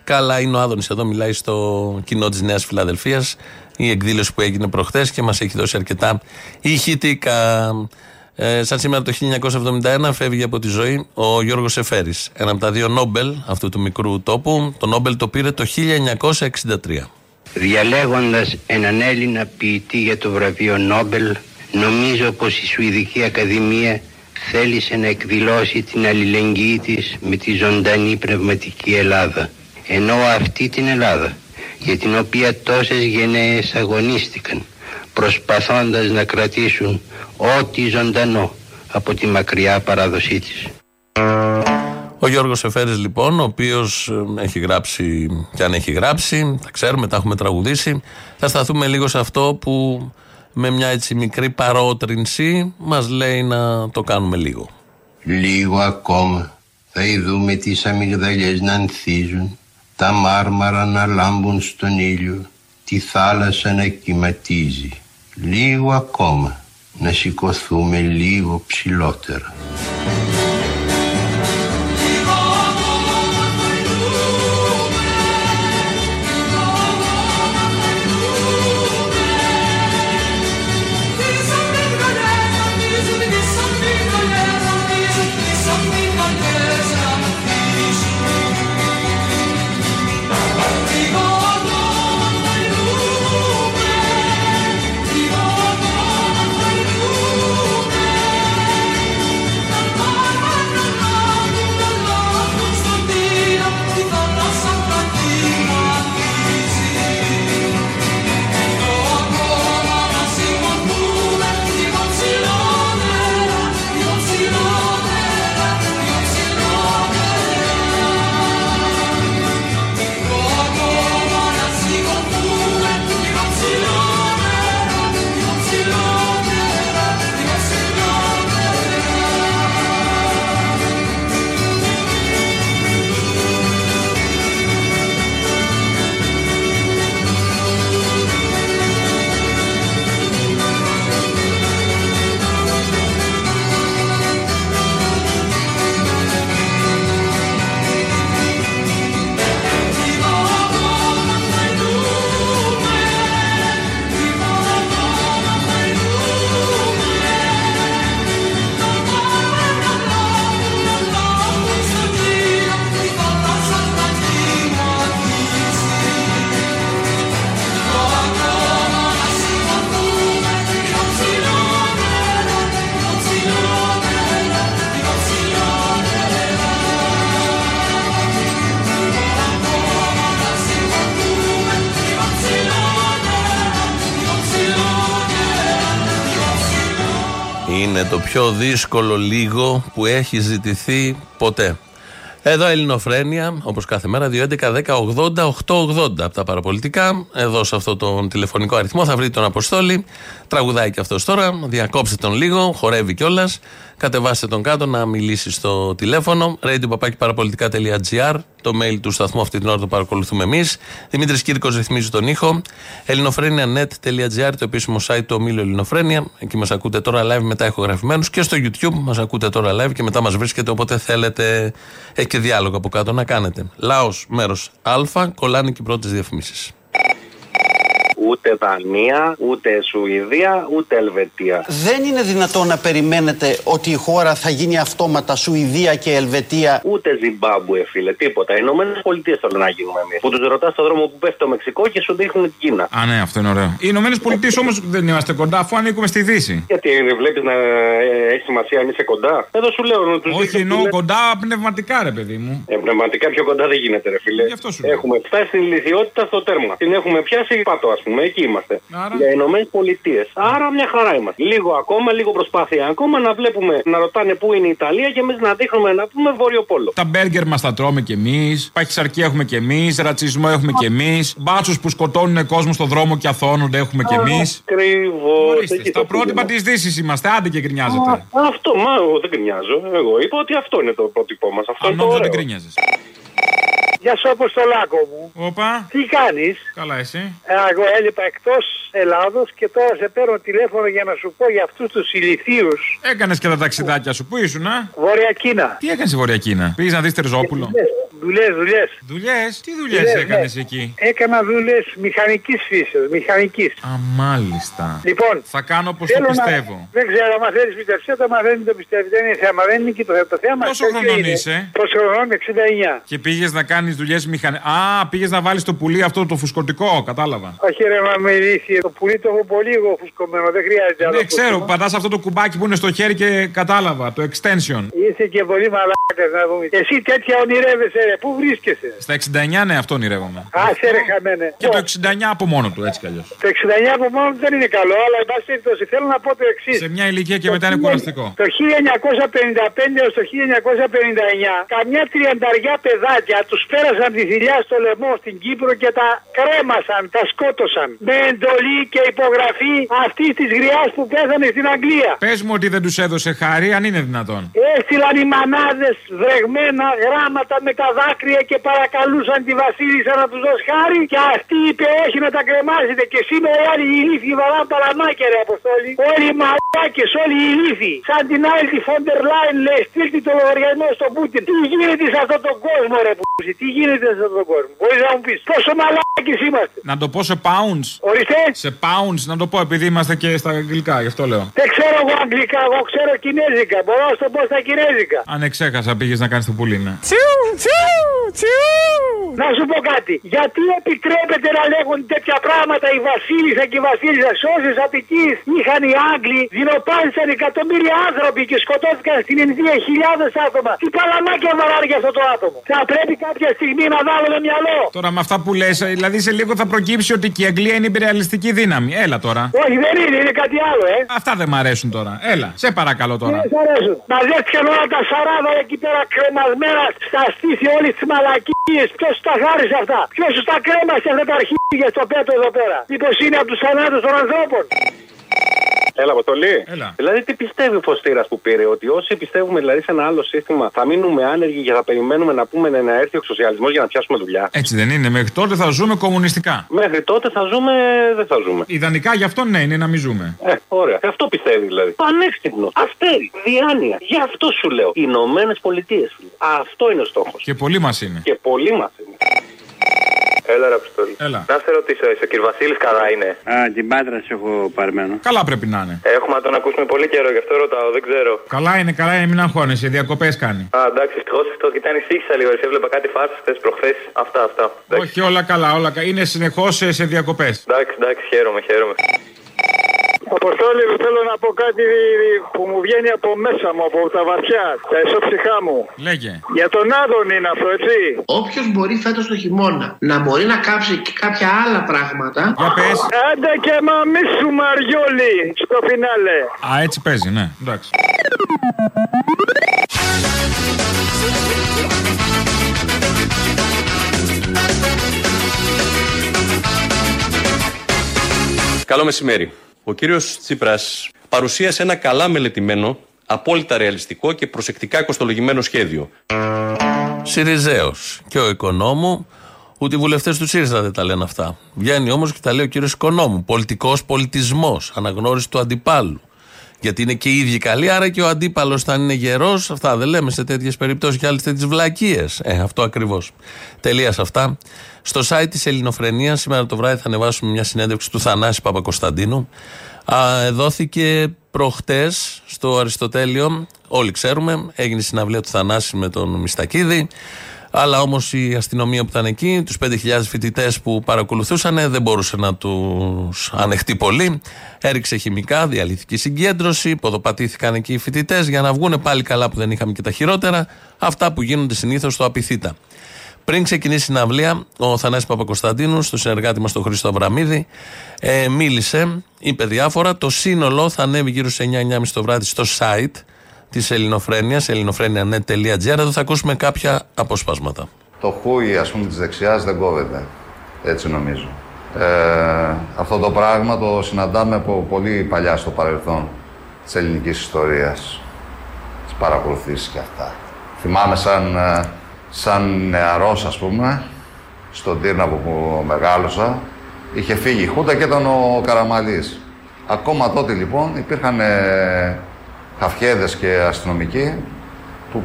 καλά. Είναι ο Άδωνης εδώ, μιλάει στο κοινό της Νέας Φιλαδελφίας. Η εκδήλωση που έγινε προχθές και μας έχει δώσει αρκετά ηχητικά. Σαν σήμερα το 1971 φεύγει από τη ζωή ο Γιώργος Σεφέρης. Ένα από τα δύο Νόμπελ αυτού του μικρού τόπου. Το Νόμπελ το πήρε το 1963. Διαλέγοντας έναν Έλληνα ποιητή για το βραβείο Νόμπελ, νομίζω πως η Σουηδική Ακαδημία θέλησε να εκδηλώσει την αλληλεγγύη της με τη ζωντανή πνευματική Ελλάδα. Ενώ αυτή την Ελλάδα, για την οποία τόσες γενναίες αγωνίστηκαν, προσπαθώντας να κρατήσουν ό,τι ζωντανό από τη μακριά παράδοσή της. Ο Γιώργος Σεφέρης λοιπόν, ο οποίος έχει γράψει και αν έχει γράψει, τα ξέρουμε, τα έχουμε τραγουδήσει. Θα σταθούμε λίγο σε αυτό που με μια έτσι μικρή παρότρινση μας λέει να το κάνουμε λίγο. Λίγο ακόμα θα ειδούμε τις αμυγδαλιές να ανθίζουν, τα μάρμαρα να λάμπουν στον ήλιο, τη θάλασσα να κυματίζει. Λίγο ακόμα να σηκωθούμε λίγο ψηλότερα. Είναι το πιο δύσκολο λίγο που έχει ζητηθεί ποτέ. Εδώ Ελληνοφρένια, όπως κάθε μέρα, 2.11.10.80.880 από τα παραπολιτικά. Εδώ σε αυτό τον τηλεφωνικό αριθμό θα βρείτε τον Αποστόλη. Τραγουδάει και αυτός τώρα. Διακόψτε τον λίγο, χορεύει κιόλας. Κατεβάστε τον κάτω να μιλήσει στο τηλέφωνο. radio.parapolitica.gr, το mail του σταθμού, αυτή την ώρα το παρακολουθούμε εμείς. Δημήτρης Κύρκος ρυθμίζει τον ήχο. ελληνοφρένια.net.gr, το επίσημο site του ομίλου Ελληνοφρένια. Εκεί μας ακούτε τώρα live, μετά ηχογραφημένους. Και στο YouTube μας ακούτε τώρα live και μετά μας βρίσκετε όποτε θέλετε. Έχει και διάλογο από κάτω να κάνετε. Λαός μέρος Α, κολλάνε και οι πρώτες διαφημίσεις. ούτε Δανία, ούτε Σουηδία, ούτε Ελβετία. Δεν είναι δυνατόν να περιμένετε ότι η χώρα θα γίνει αυτόματα Σουηδία και Ελβετία. Ούτε Ζιμπάμπουε, φίλε, τίποτα. Οι Ηνωμένες Πολιτείες θέλουν να γίνουμε εμείς. Που τους ρωτάς στον δρόμο που πέφτει το Μεξικό και σου δείχνουν την Κίνα. Α, ναι, αυτό είναι ωραίο. Οι Ηνωμένες Πολιτείες όμως δεν είμαστε κοντά, αφού ανήκουμε στη Δύση. Γιατί βλέπεις να έχει σημασία αν είσαι κοντά. Εδώ σου λέω να τους. Όχι, εννοώ κοντά πνευματικά, ρε παιδί μου. Πνευματικά πιο κοντά δεν γίνεται, ρε φίλε. Έχουμε φτάσει στην ηλικιότητα στο τέρμα. Την έχουμε πιάσει πάτο, ας πούμε, εκεί είμαστε. Άρα... για Ηνωμένες Πολιτείες. Άρα μια χαρά είμαστε. Λίγο ακόμα, λίγο προσπάθεια ακόμα να βλέπουμε, να ρωτάνε πού είναι η Ιταλία και εμείς να δείχνουμε να πούμε Βόρειο Πόλο. Τα μπέργκερ μας τα τρώμε κι εμείς. Παχυσαρκία έχουμε κι εμείς. Ρατσισμό έχουμε κι εμείς. Μπάτσους που σκοτώνουν κόσμο στον δρόμο και αθώνονται έχουμε κι εμείς. Ακριβώς. Τα πρότυπα της Δύσης είμαστε. Άντε και γκρινιάζετε. Αυτό, μα εγώ δεν γκρινιάζω. Εγώ είπα ότι αυτό είναι το πρότυπό μας. Αυτό είναι το. Γεια σου, Αποστολάκο μου. Οπα. Τι κάνεις? Καλά, εσύ? Εγώ έλειπα εκτός Ελλάδος και τώρα σε παίρνω τηλέφωνο για να σου πω για αυτούς τους ηλιθίους. Έκανες και τα ταξιδάκια σου. Πού ήσουν, α? Βόρεια Κίνα. Τι έκανες στη Βόρεια Κίνα? Πήγες να δεις Τερζόπουλο? Δουλειές. Δουλειές? Τι δουλειές έκανες εκεί? Έκανα δουλειές μηχανικής φύσεως. Μηχανικής. Α, μάλιστα. Λοιπόν, θα κάνω όπως το πιστεύω. Να... δεν ξέρω, μα θέλεις πιστευτείτε, μα δεν το πιστεύετε. Δεν είναι θέμα, δεν είναι εκεί το θέμα. Πόσο χρονών είσαι? Πόσο χρονών? 69. Και πήγες να κάνεις δουλειές μηχανικής. Α, πήγες να βάλεις το πουλί αυτό το φουσκωτικό, κατάλαβα. Όχι, ρε, μα με λύθει. Το πουλί το έχω πολύ εγώ φουσκωμένο. Δεν χρειάζεται άλλο. Δεν ξέρω, πατάς αυτό το κουμπάκι που είναι στο χέρι και κατάλαβα. Το extension. Είσαι και πολύ μαλάκας να δούμε. Εσύ τέτοια ονειρεύεσαι, ρε. Πού βρίσκεσαι? Στα 69, ναι, αυτό ονειρεύομαι. Α, σε ρε χαμένε. Και το 69 από μόνο του, έτσι κι αλλιώς. Το 69 από μόνο του δεν είναι καλό, αλλά εν πάση περιπτώσει θέλω να πω το εξής. Σε μια ηλικία και μετά είναι κουραστικό. Το 1955 έως το 1959, καμιά τριανταριά παιδάκια τους πέρασαν τη θηλιά στο λαιμό στην Κύπρο και τα κρέμασαν, τα σκότωσαν. Με εντολή και υπογραφή αυτή τη γριά που πέθανε στην Αγγλία. Πες μου ότι δεν τους έδωσε χάρη, αν είναι δυνατόν. Έστειλαν οι μανάδες βρεγμένα γράμματα με τα δάκρυα και παρακαλούσαν τη βασίλισσα να τους δώσει χάρη και αυτή είπε όχι να τα κρεμάζετε και σήμερα οι άλλοι ηλίθιοι βαράν παλαμάκια ρε Αποστόλη. Όλοι οι μαλάκες, όλοι οι ηλίθιοι. Σαν την άλλη τη Φόντερ Λάιν λέει στείλτε το λογαριασμό στον Πούτιν. Τι γίνεται σε αυτόν τον κόσμο ρε π***ση, τι γίνεται σε αυτόν τον κόσμο. Μπορείς να μου πεις πόσο μαλάκες είμαστε? Να το πω σε pounds. Ορίστε. Σε pounds να το πω επειδή είμαστε και στα αγγλικά γι' αυτό λέω. Δεν ξέρω εγώ αγγλικά, εγώ ξέρω κινέζικα. Μπορώ να το πω στα κινέζικα. Αν εξέχασα πήγες να κάνεις το πουλί, ναι. Να σου πω κάτι. Γιατί επιτρέπεται να λέγουν τέτοια πράγματα η βασίλισσα και οι βασίλισσες? Όσες απικίες είχαν οι Άγγλοι, δεινοπάνησαν εκατομμύρια άνθρωποι και σκοτώθηκαν στην Ινδία χιλιάδες άτομα. Τι παλαμάκια βαράνε για αυτό το άτομο. Θα πρέπει κάποια στιγμή να βάλουμε μυαλό. Τώρα με αυτά που λες, δηλαδή σε λίγο θα προκύψει ότι και η Αγγλία είναι υπεριαλιστική δύναμη. Έλα τώρα. Όχι, δεν είναι, είναι κάτι άλλο, ε. Αυτά δεν μ' αρέσουν τώρα. Έλα, σε παρακαλώ τώρα. Δεν μ' αρέσουν. Μαζεύτηκαν όλα τα σαράδα εκεί πέρα κρεμασμένα στα στήθη όλη τη μαλακή. Ποιος τα χάρισε αυτά? Ποιος τα κρέμασε αυτά τα αρχίδια στο πέτο εδώ πέρα? Μήπως είναι από τους θανάτους των ανθρώπων? Έλα, Αποστολή. Δηλαδή, τι πιστεύει ο Φωστήρας που πήρε? Ότι όσοι πιστεύουμε δηλαδή σε ένα άλλο σύστημα θα μείνουμε άνεργοι και θα περιμένουμε να πούμε να έρθει ο εξωσιαλισμός για να πιάσουμε δουλειά. Έτσι δεν είναι? Μέχρι τότε θα ζούμε κομμουνιστικά. Μέχρι τότε θα ζούμε, δεν θα ζούμε. Ιδανικά γι' αυτό ναι, είναι να μην ζούμε. Ωραία. Και αυτό πιστεύει δηλαδή. Πανέξυπνο. Αστέρι. Διάνοια. Γι' αυτό σου λέω. Ηνωμένες Πολιτείες. Αυτό είναι ο στόχος. Και πολλοί μας είναι. Και πολλοί μας είναι. Έλα, ρε Αποστολή. Να σε ρωτήσω, ο κύριος Βασίλης καλά είναι? Α, την Πάτρα σου έχω παρμένο. Καλά πρέπει να είναι. Έχουμε να τον ακούσουμε πολύ καιρό, γι' αυτό ρωτάω, δεν ξέρω. Καλά είναι, μην αγχώνεσαι, διακοπές κάνει. Α, εντάξει, ευτυχώς και ήταν ησύχησα λίγο, εσύ έβλεπα κάτι φάρσες προχθές. Αυτά. Εντάξει. Όχι, όλα καλά, όλα καλά. Είναι συνεχώς σε διακοπές. Εντάξει, χαίρομαι. Αποστόλη, θέλω να πω κάτι που μου βγαίνει από μέσα μου, από τα βαθιά, τα ισόψυχά μου. Λέγε. Για τον Άδωνη είναι αυτό, έτσι. Όποιος μπορεί φέτος το χειμώνα να μπορεί να κάψει και κάποια άλλα πράγματα. Για πες. Άντε και μαμίσου Μαριόλη στο φινάλε. Α, έτσι παίζει, ναι. Εντάξει. Καλό μεσημέρι. Ο κύριος Τσίπρας παρουσίασε ένα καλά μελετημένο, απόλυτα ρεαλιστικό και προσεκτικά κοστολογημένο σχέδιο. ΣΥΡΙΖΑΕΟΣ και ο Οικονόμου, ούτε οι βουλευτές του ΣΥΡΙΖΑ δεν τα λένε αυτά. Βγαίνει όμως και τα λέει ο κύριος Οικονόμου. Πολιτικός πολιτισμός, αναγνώριση του αντιπάλου. γιατί είναι και οι ίδιοι καλοί, άρα και ο αντίπαλος θα είναι γερός. Αυτά δεν λέμε σε τέτοιες περιπτώσεις και άλλες τέτοιες βλακίες. Αυτό ακριβώς. Τελεία σε αυτά. Στο site της Ελληνοφρενίας σήμερα το βράδυ θα ανεβάσουμε μια συνέντευξη του Θανάση Παπακωνσταντίνου. Δόθηκε προχτές στο Αριστοτέλειο, όλοι ξέρουμε, έγινε η συναυλία του Θανάση με τον Μιστακίδη. Αλλά όμως η αστυνομία που ήταν εκεί, τους 5.000 φοιτητές που παρακολουθούσαν, δεν μπορούσε να τους ανεχτεί πολύ. Έριξε χημικά, διαλυθική συγκέντρωση, ποδοπατήθηκαν εκεί οι φοιτητές για να βγουν, πάλι καλά που δεν είχαμε και τα χειρότερα. Αυτά που γίνονται συνήθως στο Απιθύτα. Πριν ξεκινήσει η συναυλία, ο Θανάσης Παπακωνσταντίνου, στο συνεργάτη μας τον Χρήστο Αβραμίδη, μίλησε, είπε διάφορα. Το σύνολο θα ανέβει γύρω σε 9-9.30 το βράδυ στο site της Ελληνοφρένειας, ελληνοφρένεια.net.gr. Εδώ θα ακούσουμε κάποια αποσπάσματα. Το χούι, ας πούμε, της δεξιάς δεν κόβεται, έτσι νομίζω. Αυτό το πράγμα το συναντάμε από πολύ παλιά στο παρελθόν της ελληνικής ιστορίας, τις παρακολουθήσεις και αυτά. Θυμάμαι σαν νεαρός, ας πούμε, στον Τύρναβο που μεγάλωσα, είχε φύγει η Χούντα και ήταν ο Καραμαλής. Ακόμα τότε, λοιπόν, υπήρχαν χαφιέδες και αστυνομικοί που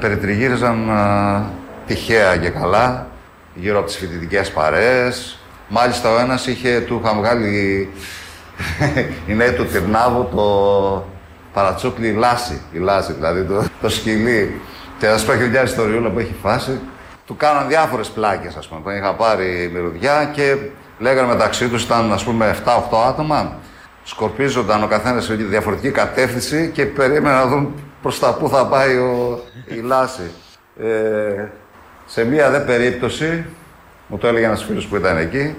περιτριγύριζαν τυχαία και καλά γύρω από τις φοιτητικές παρέες. Μάλιστα ο ένας του είχαν βγάλει οι νέοι του Τυρνάβου το παρατσούκλι η λάση δηλαδή το σκυλί. Και θα σας πω και μια ιστοριούλα που έχει φάσει. Του κάναν διάφορες πλάκες, ας πούμε. Τον είχα πάρει μυρωδιά και λέγανε μεταξύ τους, ήταν ας πούμε 7-8 άτομα. Σκορπίζονταν ο καθένας σε διαφορετική κατεύθυνση και περίμεναν να δουν προς τα πού θα πάει η λάση. Σε μία δε περίπτωση, μου το έλεγε ένας φίλος που ήταν εκεί,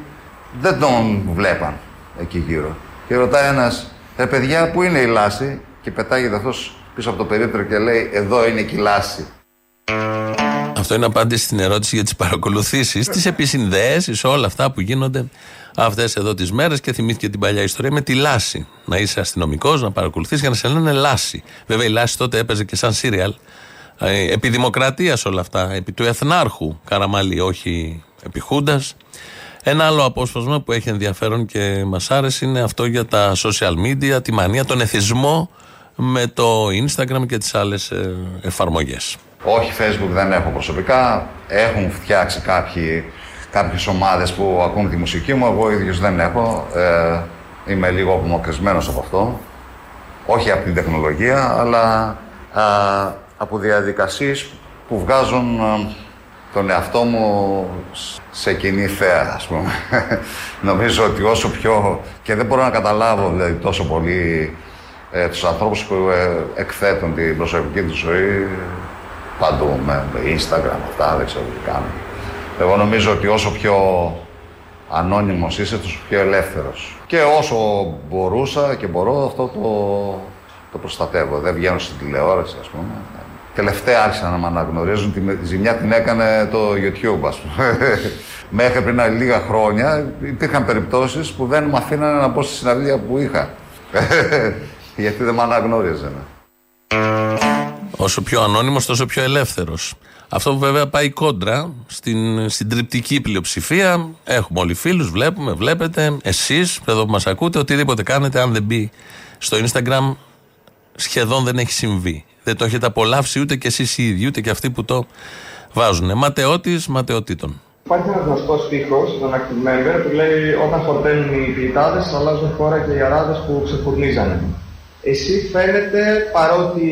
δεν τον βλέπαν εκεί γύρω. Και ρωτάει ένας, παιδιά, πού είναι η λάση? Και πετάγεται αυτός πίσω από το περίπτερο και λέει, εδώ είναι και η λάση. Αυτό είναι απάντηση στην ερώτηση για τις παρακολουθήσεις, τις επισυνδέσεις, όλα αυτά που γίνονται αυτές εδώ τις μέρες. Και θυμήθηκε την παλιά ιστορία με τη λάση. Να είσαι αστυνομικός, να παρακολουθείς για να σε λένε λάση. Βέβαια η λάση τότε έπαιζε και σαν σύριαλ. Επί δημοκρατίας όλα αυτά, επί του εθνάρχου Καραμαλή, όχι επί Χούντας. Ένα άλλο απόσπασμα που έχει ενδιαφέρον και μας άρεσε είναι αυτό για τα social media, τη μανία, τον εθισμό με το Instagram και τις άλλες εφαρμογές. Όχι, Facebook δεν έχω προσωπικά. Έχουν φτιάξει κάποιες ομάδες που ακούν τη μουσική μου. Εγώ ίδιος δεν έχω. Είμαι λίγο απομακρυσμένος από αυτό. Όχι από την τεχνολογία, αλλά από διαδικασίες που βγάζουν τον εαυτό μου σε κοινή θέα, ας πούμε. Νομίζω ότι όσο πιο... Και δεν μπορώ να καταλάβω δηλαδή, τόσο πολύ τους ανθρώπους που εκθέτουν την προσωπική του ζωή παντού, με Instagram, αυτά, δεν ξέρω τι κάνουν. Εγώ νομίζω ότι όσο πιο ανώνυμος είσαι, τόσο πιο ελεύθερος. Και όσο μπορούσα και μπορώ, αυτό το προστατεύω. Δεν βγαίνω στην τηλεόραση, ας πούμε. Τελευταία άρχισαν να με αναγνωρίζουν, τη ζημιά την έκανε το YouTube, ας πούμε. Μέχρι πριν λίγα χρόνια υπήρχαν περιπτώσεις που δεν με αφήνανε να μπω στη συναυλία που είχα. Γιατί δεν με αναγνώριζανε. Όσο πιο ανώνυμος, τόσο πιο ελεύθερος. Αυτό που βέβαια πάει κόντρα στην συντριπτική πλειοψηφία. Έχουμε όλοι φίλους, βλέπουμε, βλέπετε. Εσείς, εδώ που μας ακούτε, οτιδήποτε κάνετε, αν δεν μπει στο Instagram, σχεδόν δεν έχει συμβεί. Δεν το έχετε απολαύσει ούτε κι εσείς οι ίδιοι, ούτε κι αυτοί που το βάζουν. Ματαιώτης, ματαιωτήτων. Υπάρχει ένα γνωστό στίχο στον Active Member που λέει: όταν χορταίνουν οι ποιητάδες, αλλάζουν χώρα και οι αράδες που ξεφουρνίζανε. Εσύ φαίνεται, παρότι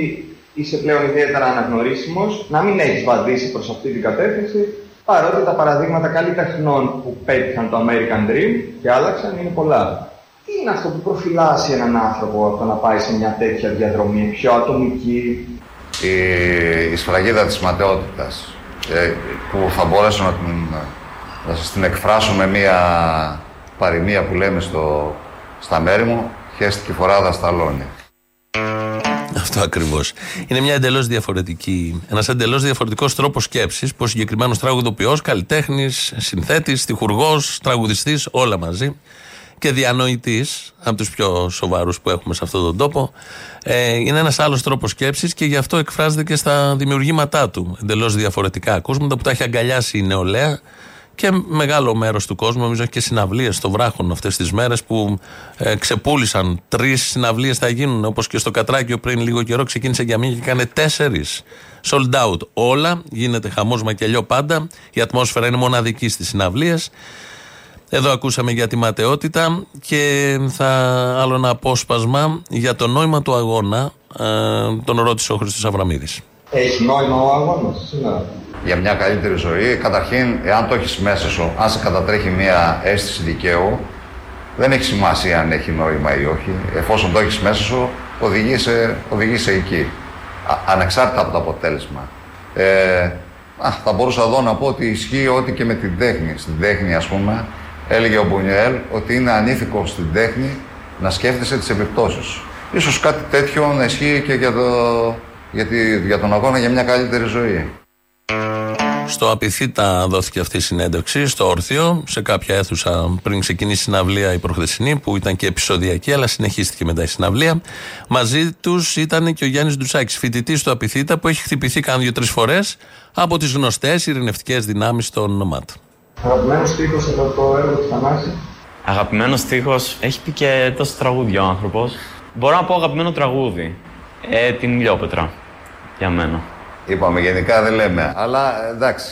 είσαι πλέον ιδιαίτερα αναγνωρίσιμος, να μην έχεις βαδίσει προς αυτή την κατεύθυνση, παρότι τα παραδείγματα καλλιτεχνών που πέτυχαν το American Dream και άλλαξαν είναι πολλά. Τι είναι αυτό που προφυλάσσει έναν άνθρωπο από το να πάει σε μια τέτοια διαδρομή, πιο ατομική? Η σφραγίδα της ματαιότητας, που θα μπορέσω να σας την εκφράσω με μια παροιμία που λέμε στα μέρη μου, χέστηκε η φοράδα στα λόνια. Αυτό ακριβώς. Είναι ένας εντελώς διαφορετικός τρόπος σκέψης που ο συγκεκριμένος τραγουδοποιός, καλλιτέχνης, συνθέτης, στιχουργός, τραγουδιστής, όλα μαζί και διανοητής, από τους πιο σοβαρούς που έχουμε σε αυτόν τον τόπο, είναι ένας άλλος τρόπος σκέψης και γι' αυτό εκφράζεται και στα δημιουργήματά του. Εντελώς διαφορετικά ακούσματα που τα έχει αγκαλιάσει η νεολαία και μεγάλο μέρος του κόσμου, νομίζω και συναυλίες στο Βράχον αυτές τις μέρες που ξεπούλησαν. 3 συναυλίες θα γίνουν, όπως και στο Κατράκιο πριν λίγο καιρό ξεκίνησε για μία και κάνε 4 sold out. Όλα, γίνεται χαμός μακελιό πάντα, η ατμόσφαιρα είναι μοναδική στις συναυλίες. Εδώ ακούσαμε για τη ματαιότητα και θα άλλο ένα απόσπασμα για το νόημα του αγώνα, τον ρώτησε ο Χρήστος Αβραμίδης. Έχει νόημα ο αγώνας σήμερα? Για μια καλύτερη ζωή, καταρχήν, εάν το έχεις μέσα σου, αν σε κατατρέχει μια αίσθηση δικαίου, δεν έχει σημασία αν έχει νόημα ή όχι. Εφόσον το έχεις μέσα σου, οδηγείσαι εκεί, ανεξάρτητα από το αποτέλεσμα. Θα μπορούσα εδώ να πω ότι ισχύει ότι και με την τέχνη. Στην τέχνη, ας πούμε, έλεγε ο Μπουνιέλ ότι είναι ανήθικο στην τέχνη να σκέφτεσαι τις επιπτώσεις. Ίσως κάτι τέτοιο να ισχύει και για τον αγώνα για μια καλύτερη ζωή. Στο Απιθύτα δόθηκε αυτή η συνέντευξη, στο Όρθιο, σε κάποια αίθουσα πριν ξεκινήσει η συναυλία η προχθεσινή, που ήταν και επεισοδιακή, αλλά συνεχίστηκε μετά η συναυλία. Μαζί τους ήταν και ο Γιάννης Ντουσάκης, φοιτητής στο Απιθύτα, που έχει χτυπηθεί κάνα 2-3 φορές από τις γνωστές ειρηνευτικές δυνάμεις των ΜΑΤ. Αγαπημένος στίχος από το έργο του Θανάση. Αγαπημένος στίχος, έχει πει και τόσο τραγούδια ο άνθρωπος. Μπορώ να πω αγαπημένο τραγούδι. Την Ηλιόπετρα, για μένα. Είπαμε γενικά, δεν λέμε, αλλά εντάξει.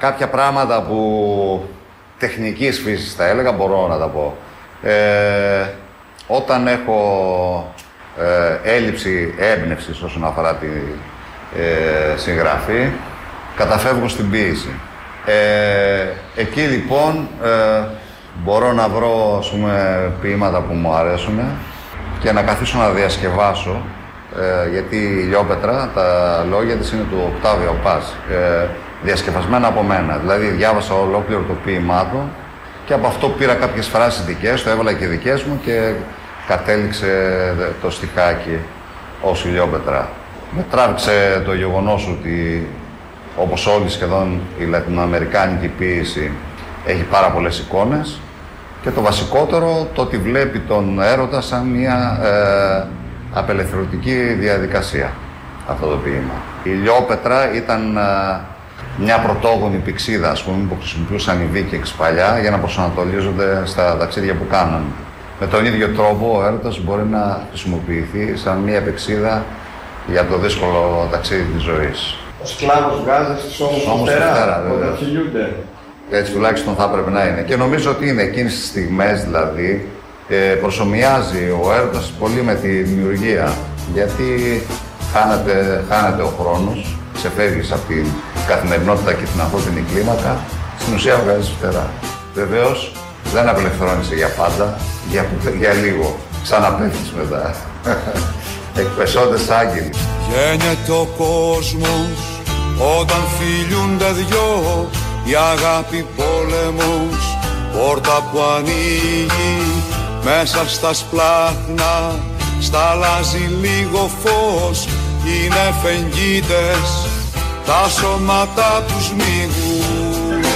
Κάποια πράγματα που τεχνικής φύσης θα έλεγα, μπορώ να τα πω. Όταν έχω έλλειψη έμπνευσης όσον αφορά τη συγγραφή, καταφεύγω στην ποίηση. Εκεί λοιπόν μπορώ να βρω, ας πούμε, ποίηματα που μου αρέσουν και να καθίσω να διασκευάσω. Γιατί η Λιόπετρα, τα λόγια της είναι του Οκτάβιο Πας, διασκευασμένα από μένα. Δηλαδή διάβασα ολόκληρο το ποίημά του και από αυτό πήρα κάποιες φράσεις δικές, το έβαλα και δικές μου και κατέληξε το στιχάκι ως η Λιόπετρα. Με τράβηξε το γεγονός ότι, όπως όλη σχεδόν η λατινοαμερικάνικη ποίηση, έχει πάρα πολλές εικόνες και το βασικότερο, το ότι βλέπει τον έρωτα σαν μια απελευθερωτική διαδικασία, αυτό το ποίημα. Η Λιόπετρα ήταν μια πρωτόγονη πυξίδα, ας πούμε, που χρησιμοποιούσαν οι Βίκινγκς παλιά για να προσανατολίζονται στα ταξίδια που κάναν. Με τον ίδιο τρόπο ο έρωτας μπορεί να χρησιμοποιηθεί σαν μια πυξίδα για το δύσκολο ταξίδι της ζωής. Ο σκλάβος βγάζει στους ώμους του φτερά, όταν χιλιούνται. Έτσι τουλάχιστον θα έπρεπε να είναι. Και νομίζω ότι είναι εκείνες τις στιγμές, δηλαδή, προσομοιάζει ο έρωτας πολύ με τη δημιουργία, γιατί χάνεται ο χρόνος, ξεφεύγεις από την καθημερινότητα και την ανθρώπινη κλίμακα, στην ουσία βγάζεις φτερά. Βεβαίως δεν απελευθερώνεσαι για πάντα, για λίγο, ξαναπέφτεις μετά. Εκπεσόντες άγγελοι. Γέννεται ο κόσμος όταν φιλούν τα δυο, η αγάπη πόλεμος, πόρτα που ανοίγει. Μέσα στα σπλάχνα σταλάζει λίγο φως, είναι φεγγίτες τα σώματα τους μύγουν.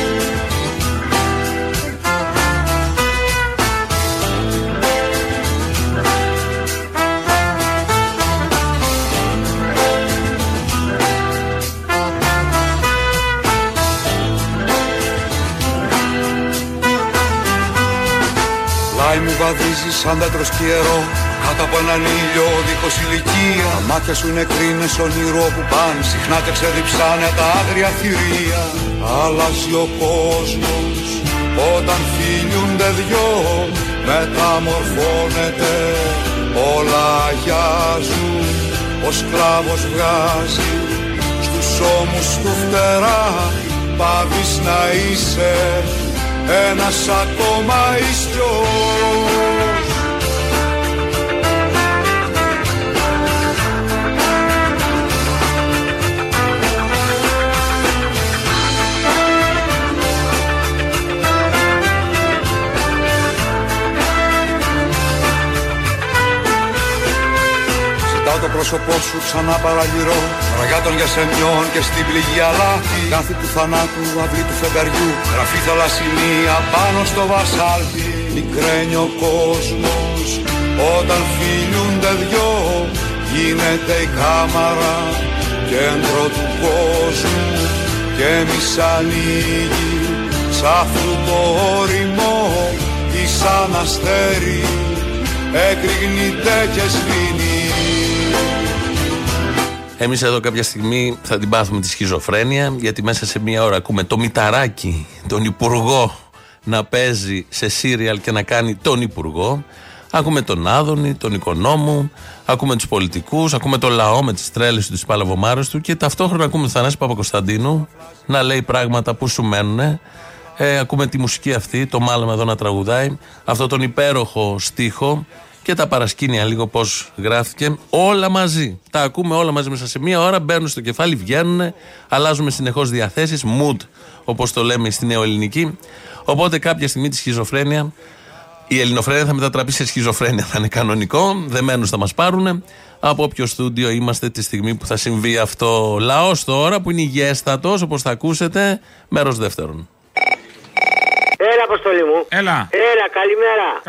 Μου βαδίζει σαν δέντρος καιρό κάτω από έναν ήλιο δίχως ηλικία. Τα μάτια σου είναι κρίνες όνειρο που πάνε συχνά και ξεδιψάνε τα άγρια θηρία. Αλλάζει ο κόσμος όταν φιλιούνται δυο, μεταμορφώνεται, όλα αγιάζουν. Ο σκλάβος βγάζει στους ώμους του φτερά, πάβεις να είσαι ένας ακόμα ιστιός. Ζητάω το πρόσωπό σου ξανά παραγυρώ, ραγιάτων για σεμιών και στην πληγή αλάτι. Κάθε του θανάτου, αυλή του φεγγαριού, γραφή θαλασσινή απάνω στο βασάλτι. Μικραίνει ο κόσμος όταν φιλούνται δυο, γίνεται η κάμαρα κέντρο του κόσμου. και μισαλίγει σαν φρουτόριμο ή σαν αστέρι εκρηγνείται και σβήνει. Εμείς εδώ κάποια στιγμή θα την πάθουμε τη σχιζοφρένεια, γιατί μέσα σε μία ώρα ακούμε το Μηταράκη, τον υπουργό, να παίζει σε σύριαλ και να κάνει τον υπουργό. Ακούμε τον Άδωνη, τον Οικονόμου, ακούμε τους πολιτικούς, ακούμε τον λαό με τις τρέλες του, τις παλαβομάρες του, και ταυτόχρονα ακούμε τον Θανάση Παπακωνσταντίνου να λέει πράγματα που σου μένουν. Ακούμε τη μουσική αυτή, το μάλαμε εδώ να τραγουδάει, αυτό τον υπέροχο στίχο και τα παρασκήνια λίγο πώς γράφτηκε. Όλα μαζί, τα ακούμε όλα μαζί μέσα σε μία ώρα, μπαίνουν στο κεφάλι, βγαίνουν, αλλάζουμε συνεχώς διαθέσεις, mood όπως το λέμε στη νεοελληνική. Οπότε κάποια στιγμή τη σχιζοφρένεια, η ελληνοφρένεια θα μετατραπεί σε σχιζοφρένεια, θα είναι κανονικό, δεμένους θα μας πάρουνε. Από όποιο στούντιο είμαστε τη στιγμή που θα συμβεί αυτό. Ο λαός τώρα που είναι υγιέστατος, όπως θα ακούσετε, μέρος δεύτερον. Έλα, Αποστολή μου. Έλα,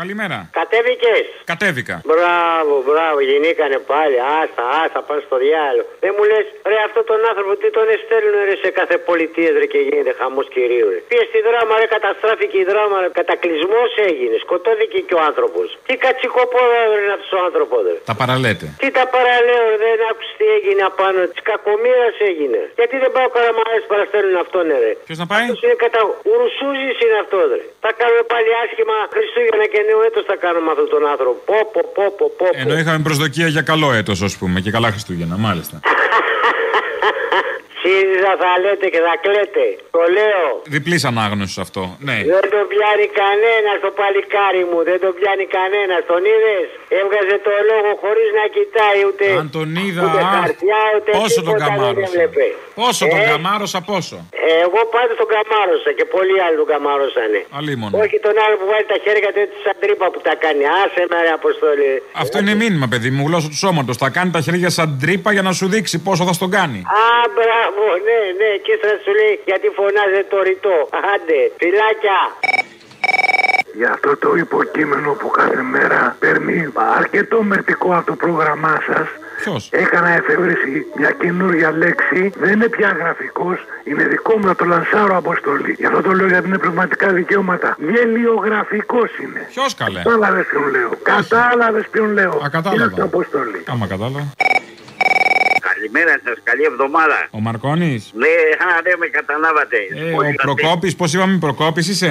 καλημέρα. Κατέβηκες. Κατέβηκα. Μπράβο, γινήκανε πάλι. Άστα, πάνε στο διάλο. Δεν μου λες, ρε, αυτόν τον άνθρωπο τι τον στέλνουν, ρε, σε κάθε πολιτεία, ρε, και γίνεται χαμός κυρίου, ρε. Πήγε στη Δράμα, ρε, καταστράφηκε η Δράμα, ρε, κατακλυσμός έγινε, σκοτώθηκε και ο άνθρωπος. Τι κατσικοπόδα, ρε, να τους ο άνθρωπος, ρε. Τα παραλέτε. Τι τα παραλέω, ρε, δεν άκουσε τι έγινε απάνω, της κακομοίρας έγινε. Γιατί δεν πάω Καραμανάς, παραστέλνουν αυτόν, ρε. Ποιος να πάει? Ουρουσούζης είναι αυτό. Θα κάνουμε πάλι άσχημα Χριστούγεννα και νέο έτος, θα κάνουμε αυτόν τον άνθρωπο. Πόπο. Ενώ είχαμε προσδοκία για καλό έτος, ας πούμε, και καλά Χριστούγεννα, μάλιστα. ΣΥΡΙΖΑ θα λέτε και θα κλαίτε. Το λέω. Διπλής ανάγνωσης αυτό. Ναι. Δεν τον πιάνει κανένα το παλικάρι μου. Δεν τον πιάνει κανένα. Τον είδες. Έβγαζε το λόγο χωρίς να κοιτάει ούτε. Αν τον είδα. Ούτε καρδιά, ούτε πόσο τον καμάρωσα. Πόσο τον καμάρωσα, πόσο. Εγώ πάντως τον καμάρωσα και πολλοί άλλοι τον καμάρωσανε. Αλίμονο. Όχι τον άλλο που βάλει τα χέρια του έτσι σαν τρύπα που τα κάνει. Άσε με, ρε, Αποστολή. Αυτό είναι μήνυμα, παιδί μου. Γλώσσα του σώματος. Τα κάνει τα χέρια σαν τρύπα για να σου δείξει πόσο θα στον κάνει. Α, μπράβο. Ναι, και ύστερα σου λέει γιατί φωνάζετε το ρητό. Άντε, φυλάκια! Για αυτό το υποκείμενο που κάθε μέρα παίρνει αρκετό μερτικό από το πρόγραμμά σας, ποιος? Έκανα εφεύρεση μια καινούργια λέξη, δεν είναι πια γραφικός, είναι δικό μου, να το λανσάρω, Αποστολή. Γι' αυτό το λέω, γιατί είναι πνευματικά δικαιώματα. Γελιογραφικός είναι. Ποιος, καλέ? Κατάλαβες ποιον λέω. Ακατάλαβα. Είναι Αποστολή. Άμα κατάλαβα. Καλημέρα σας, καλή εβδομάδα. Ο Μαρκώνης. Ναι, με καταλάβατε. Ο Προκόπης, πώς είπαμε, Προκόπης είσαι?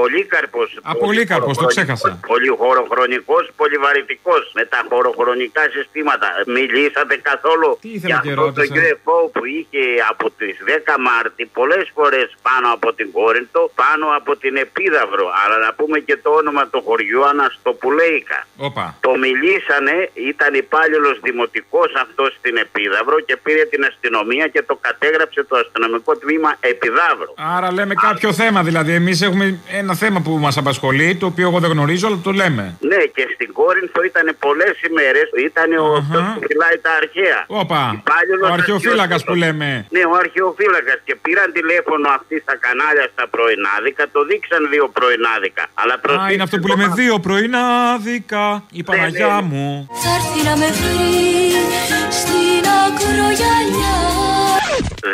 Πολύκαρπος. Απολύκαρπος, το ξέχασα. Πολυχωροχρονικός, πολυβαρυτικός. Με τα χωροχρονικά συστήματα. Μιλήσατε καθόλου για αυτό το UFO που είχε από τις 10 Μάρτη πολλές φορές πάνω από την Κόρινθο, πάνω από την Επίδαυρο. Αλλά να πούμε και το όνομα του χωριού, Αναστοπουλέικα. Το μιλήσανε, ήταν υπάλληλος δημοτικός αυτός στην Επίδαυρο και πήρε την αστυνομία και το κατέγραψε το αστυνομικό τμήμα Επιδαύρου. Άρα λέμε κάποιο θέμα, δηλαδή. Εμείς έχουμε ένα θέμα που μας απασχολεί, το οποίο εγώ δεν γνωρίζω, αλλά το λέμε. Ναι, και στην Κόρινθο ήταν πολλές ημέρες. Ήταν που φυλάει τα αρχαία. Όπα. Ο αρχαιοφύλακας που λέμε. Ναι, ο αρχαιοφύλακας. Και πήραν τηλέφωνο αυτοί στα κανάλια στα πρωινάδικα. Το δείξαν δύο πρωινάδικα. Αλλά είναι αυτό που λέμε, δύο πρωινάδικα. Η Παναγιά μου. Θα έρθει να με βρει στην ακρογιαλιά.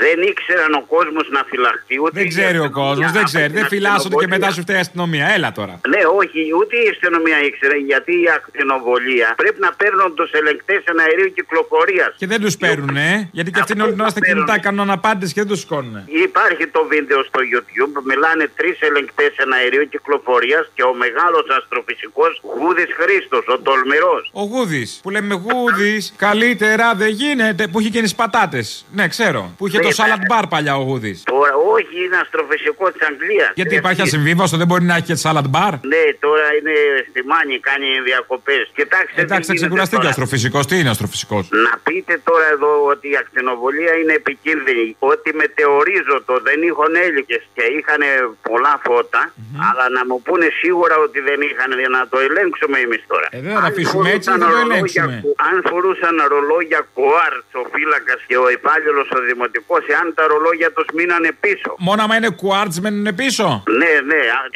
Δεν ήξεραν ο κόσμος να φυλαχτεί. Δεν ξέρει ο κόσμος, δεν ξέρει. Δεν φυλάσσονται και μετά σου φταίει η αστυνομία. Έλα τώρα. Ναι, όχι, ούτε η αστυνομία ήξερε, γιατί η ακτινοβολία πρέπει να παίρνουν τους ελεγκτές αερίου κυκλοφορίας. Και δεν τους παίρνουν, γιατί και αυτοί είναι όλη την ώρα στα κινητά, κάνουν αναπάντηση και δεν τους σηκώνουν. Υπάρχει το βίντεο στο YouTube, μιλάνε τρεις ελεγκτές αερίου κυκλοφορίας και ο μεγάλος αστροφυσικός Γουδής Χρήστος, ο τολμηρός. Ο Γουδής, που λέμε Γουδής, καλύτερα δεν γίνεται, που είχε και τις πατάτες. Ναι, ξέρω. Που είχε το salad bar παλιά ο Γουδής. Τώρα όχι, είναι αστροφυσικό της Αγγλίας. Γιατί υπάρχει ασυμβίβαστο, δεν μπορεί να έχει και salad bar. Ναι, τώρα είναι στη Μάνη, κάνει διακοπές. Κοιτάξτε. Εντάξει, θα ξεκουραστεί και αστροφυσικός. Τι είναι αστροφυσικός? Να πείτε τώρα εδώ ότι η ακτινοβολία είναι επικίνδυνη. Ότι μετεωρίζωτο δεν είχαν έλικες και είχαν πολλά φώτα. Αλλά να μου πούνε σίγουρα ότι δεν είχαν, να το ελέγξουμε εμείς τώρα. Δεν θα αφήσουμε έτσι, να το ελέγξουμε. Αν φορούσαν ρολόγια κουάρτς ο φύλακας και ο υπάλληλος ο δημοτικός, εάν τα ρολόγια τους μείνανε πίσω. Μόνο άμα είναι κουάρτς μένουν πίσω. Ναι,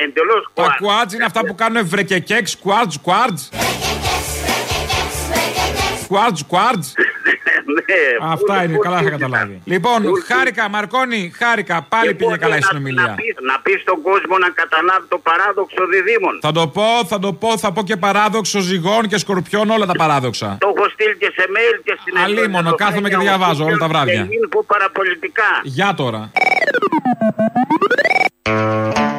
εντελώς κουάρτς. Τα κουάρτς είναι αυτά που κάνουν βρεκεκέξ, κουάρτς. Κουάρτς. Αυτά είναι, καλά θα καταλάβει. Λοιπόν, χάρηκα Μαρκώνη, χάρηκα. Πάλι πήγε καλά η συνομιλία. Να πει στον κόσμο να καταλάβει το παράδοξο διδήμων. Θα το πω, θα πω και παράδοξο ζυγών και σκορπιών, όλα τα παράδοξα. Το έχω στείλει και σε mail και στην Ελλάδα. Αλίμονο, κάθομαι και διαβάζω όλα τα βράδια. Γεια τώρα.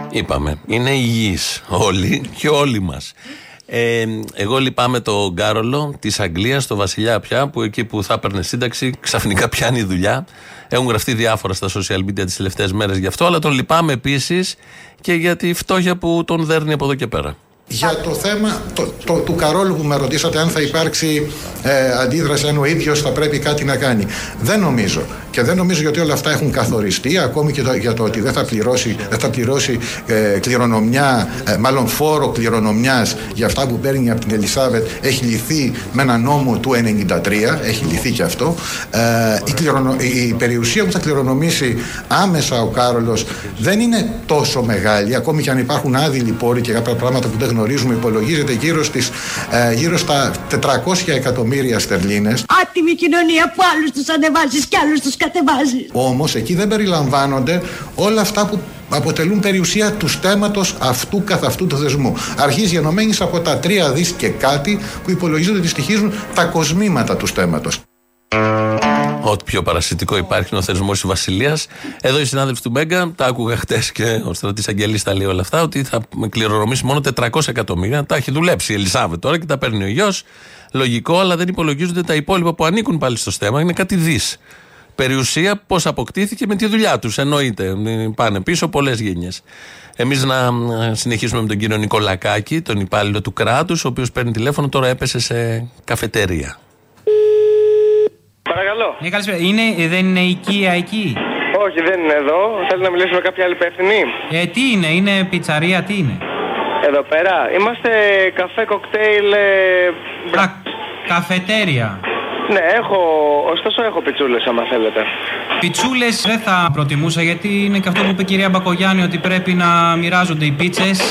Είπαμε, είναι υγιείς όλοι και όλοι μας. Εγώ λυπάμαι τον Κάρολο της Αγγλίας, τον βασιλιά πια, που εκεί που θα έπαιρνε σύνταξη ξαφνικά πιάνει δουλειά. Έχουν γραφτεί διάφορα στα social media τις τελευταίες μέρες γι' αυτό, αλλά τον λυπάμαι επίσης και για τη φτώχεια που τον δέρνει από εδώ και πέρα. Για το θέμα του Καρόλου που με ρωτήσατε αν θα υπάρξει αντίδραση, αν ο ίδιος θα πρέπει κάτι να κάνει. Δεν νομίζω. Και δεν νομίζω, γιατί όλα αυτά έχουν καθοριστεί, ακόμη και για το ότι δεν θα πληρώσει κληρονομιά, μάλλον φόρο κληρονομιάς για αυτά που παίρνει από την Ελισάβετ, έχει λυθεί με ένα νόμο του 1993, έχει λυθεί και αυτό. Η περιουσία που θα κληρονομήσει άμεσα ο Κάρολος δεν είναι τόσο μεγάλη, ακόμη και αν υπάρχουν άδειλοι πόροι και κάποια πράγματα που δεν γνωρίζουμε, υπολογίζεται γύρω στα 400 εκατομμύρια στερλίνες. Άτιμη κοινωνία που άλλους τους ανεβάζεις και άλλους τους κατεβάζεις. Όμως εκεί δεν περιλαμβάνονται όλα αυτά που αποτελούν περιουσία του στέματος αυτού καθ' αυτού του θεσμού. Αρχίζει ενωμένης από τα 3 δις και κάτι που υπολογίζονται ότι στοιχίζουν τα κοσμήματα του στέματος. Ό,τι πιο παρασιτικό υπάρχει είναι ο θεσμός της Βασιλείας. Εδώ οι συνάδελφοι του Μέγκα, τα άκουγα χτες και ο στρατής Αγγελής τα λέει όλα αυτά, ότι θα κληρονομήσει μόνο 400 εκατομμύρια. Τα έχει δουλέψει η Ελισάβετ τώρα και τα παίρνει ο γιος. Λογικό, αλλά δεν υπολογίζονται τα υπόλοιπα που ανήκουν πάλι στο στέμα. Είναι κάτι δις. Περιουσία, πώς αποκτήθηκε, με τη δουλειά τους. Εννοείται. Πάνε πίσω πολλές γενιές. Εμείς να συνεχίσουμε με τον κύριο Νικολακάκη, τον υπάλληλο του κράτους, ο οποίος παίρνει τηλέφωνο, τώρα έπεσε σε καφετέρια. Παρακαλώ. Δεν είναι οικία εκεί? Όχι, δεν είναι εδώ. Θέλει να μιλήσουμε με κάποια άλλη υπεύθυνη. Τι είναι, είναι πιτσαρία, τι είναι? Εδώ πέρα είμαστε καφέ, κοκτέιλ. Καφετέρια. Ναι, ωστόσο έχω πιτσούλες άμα θέλετε. Πιτσούλες δεν θα προτιμούσα, γιατί είναι και αυτό που είπε η κυρία Μπακογιάννη, ότι πρέπει να μοιράζονται οι πίτσες.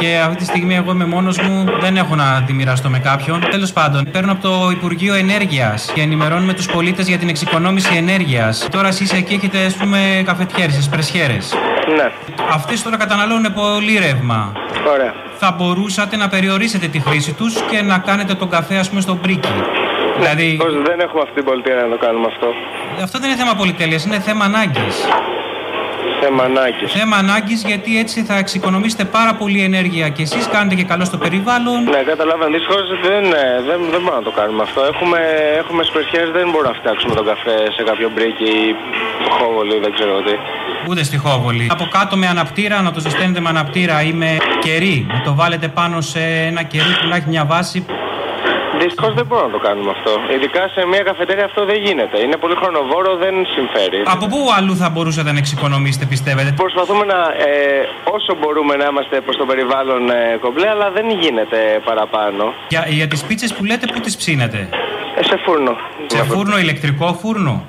Και αυτή τη στιγμή εγώ είμαι μόνος μου, δεν έχω να τη μοιραστώ με κάποιον. Τέλος πάντων, παίρνω από το Υπουργείο Ενέργειας και ενημερώνουμε τους πολίτες για την εξοικονόμηση ενέργειας. Τώρα εσείς εκεί έχετε, ας πούμε, καφετιέρες, εσπρεσιέρες. Ναι. Αυτές τώρα καταναλώνουν πολύ ρεύμα. Ωραία. Θα μπορούσατε να περιορίσετε τη χρήση τους και να κάνετε τον καφέ, ας πούμε, στον πρίκι. Δηλαδή... δεν έχουμε αυτή την πολυτέλεια να το κάνουμε αυτό. Αυτό δεν είναι θέμα πολυτέλειας, είναι θέμα ανάγκης. Θέμα ανάγκης, γιατί έτσι θα εξοικονομήσετε πάρα πολύ ενέργεια και εσείς κάνετε και καλό στο περιβάλλον. Ναι, καταλαβαίνω. Δυστυχώς δεν μπορούμε να το κάνουμε αυτό. Έχουμε σπερχές, δεν μπορούμε να φτιάξουμε τον καφέ σε κάποιο μπρίκι ή χόβολη, δεν ξέρω τι. Ούτε στη χόβολη. Από κάτω με αναπτήρα, να το ζεσταίνετε με αναπτήρα ή με κερί. Να το βάλετε πάνω σε ένα κερί που να έχει μια βάση. Δυστυχώς δεν μπορούμε να το κάνουμε αυτό. Ειδικά σε μια καφετέρια αυτό δεν γίνεται. Είναι πολύ χρονοβόρο, δεν συμφέρει. Από πού αλλού θα μπορούσατε να εξοικονομήσετε, πιστεύετε? Προσπαθούμε να όσο μπορούμε να είμαστε προς το περιβάλλον κομπλέ, αλλά δεν γίνεται παραπάνω. Για τις πίτσες που λέτε, πού τις ψήνετε? Σε φούρνο. Σε φούρνο, ηλεκτρικό φούρνο?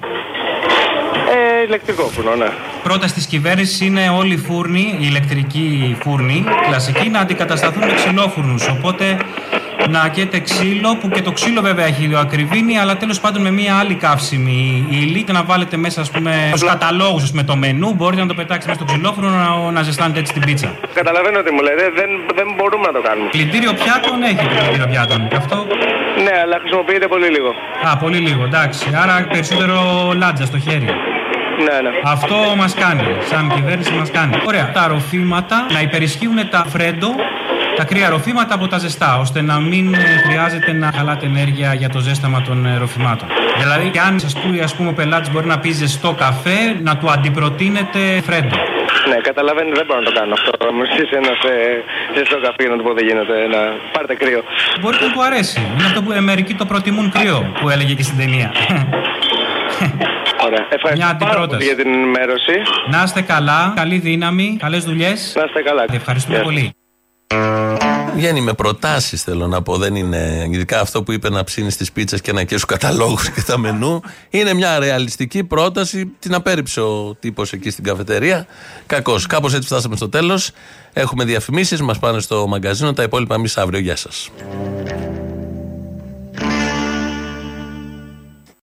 Ηλεκτρικό φούρνο, ναι. Πρώτα στις κυβέρνησεις είναι όλοι οι φούρνοι, οι ηλεκτρικοί φούρνοι, κλασικοί, να αντικατασταθούν με ξυλόφούρνους. Οπότε. Να καίτε ξύλο, που και το ξύλο βέβαια έχει ακριβήνει, αλλά τέλος πάντων με μια άλλη καύσιμη ύλη, και να βάλετε μέσα, ας πούμε, τους καταλόγους με το μενού, μπορείτε να το πετάξετε μέσα στο ξυλόφρονο να ζεστάνετε έτσι την πίτσα. Καταλαβαίνω ότι μου λέτε, δεν μπορούμε να το κάνουμε. Πλυντήριο πιάτων έχετε, αυτό... Ναι, αλλά χρησιμοποιείται πολύ λίγο. Α, πολύ λίγο, εντάξει. Άρα περισσότερο λάτζα στο χέρι. Ναι. Αυτό μας κάνει, σαν κυβέρνηση μας κάνει. Ωραία, τα ροφήματα να υπερισχύουν τα φρέντο. Τα κρύα ροφήματα από τα ζεστά, ώστε να μην χρειάζεται να χαλάτε ενέργεια για το ζέσταμα των ροφημάτων. Δηλαδή, και αν σας πει, ας πούμε, ο πελάτης μπορεί να πει ζεστό καφέ, να του αντιπροτείνετε φρέντο. Ναι, καταλαβαίνετε, δεν μπορώ να το κάνω αυτό. Μου στήσει ένα ζεστό καφέ, να του πω δεν γίνεται, να πάρετε κρύο. Μπορεί να του αρέσει. Είναι αυτό που μερικοί το προτιμούν κρύο, που έλεγε και στην ταινία. Ωραία. Ευχαριστώ πάρα πολύ για την ενημέρωση. Να είστε καλά, καλή δύναμη, καλές δουλειές. Να είστε καλά. Ευχαριστούμε πολύ. Βγαίνει με προτάσεις, θέλω να πω. Δεν είναι, ειδικά αυτό που είπε, να ψήνεις τις πίτσες και να καίσεις καταλόγους και τα μενού. Είναι μια ρεαλιστική πρόταση. Την απέρριψε ο τύπος εκεί στην καφετερία. Κακός. Κάπως έτσι φτάσαμε στο τέλος. Έχουμε διαφημίσεις, μας πάνε στο μαγκαζίνο. Τα υπόλοιπα εμείς αύριο. Γεια σας.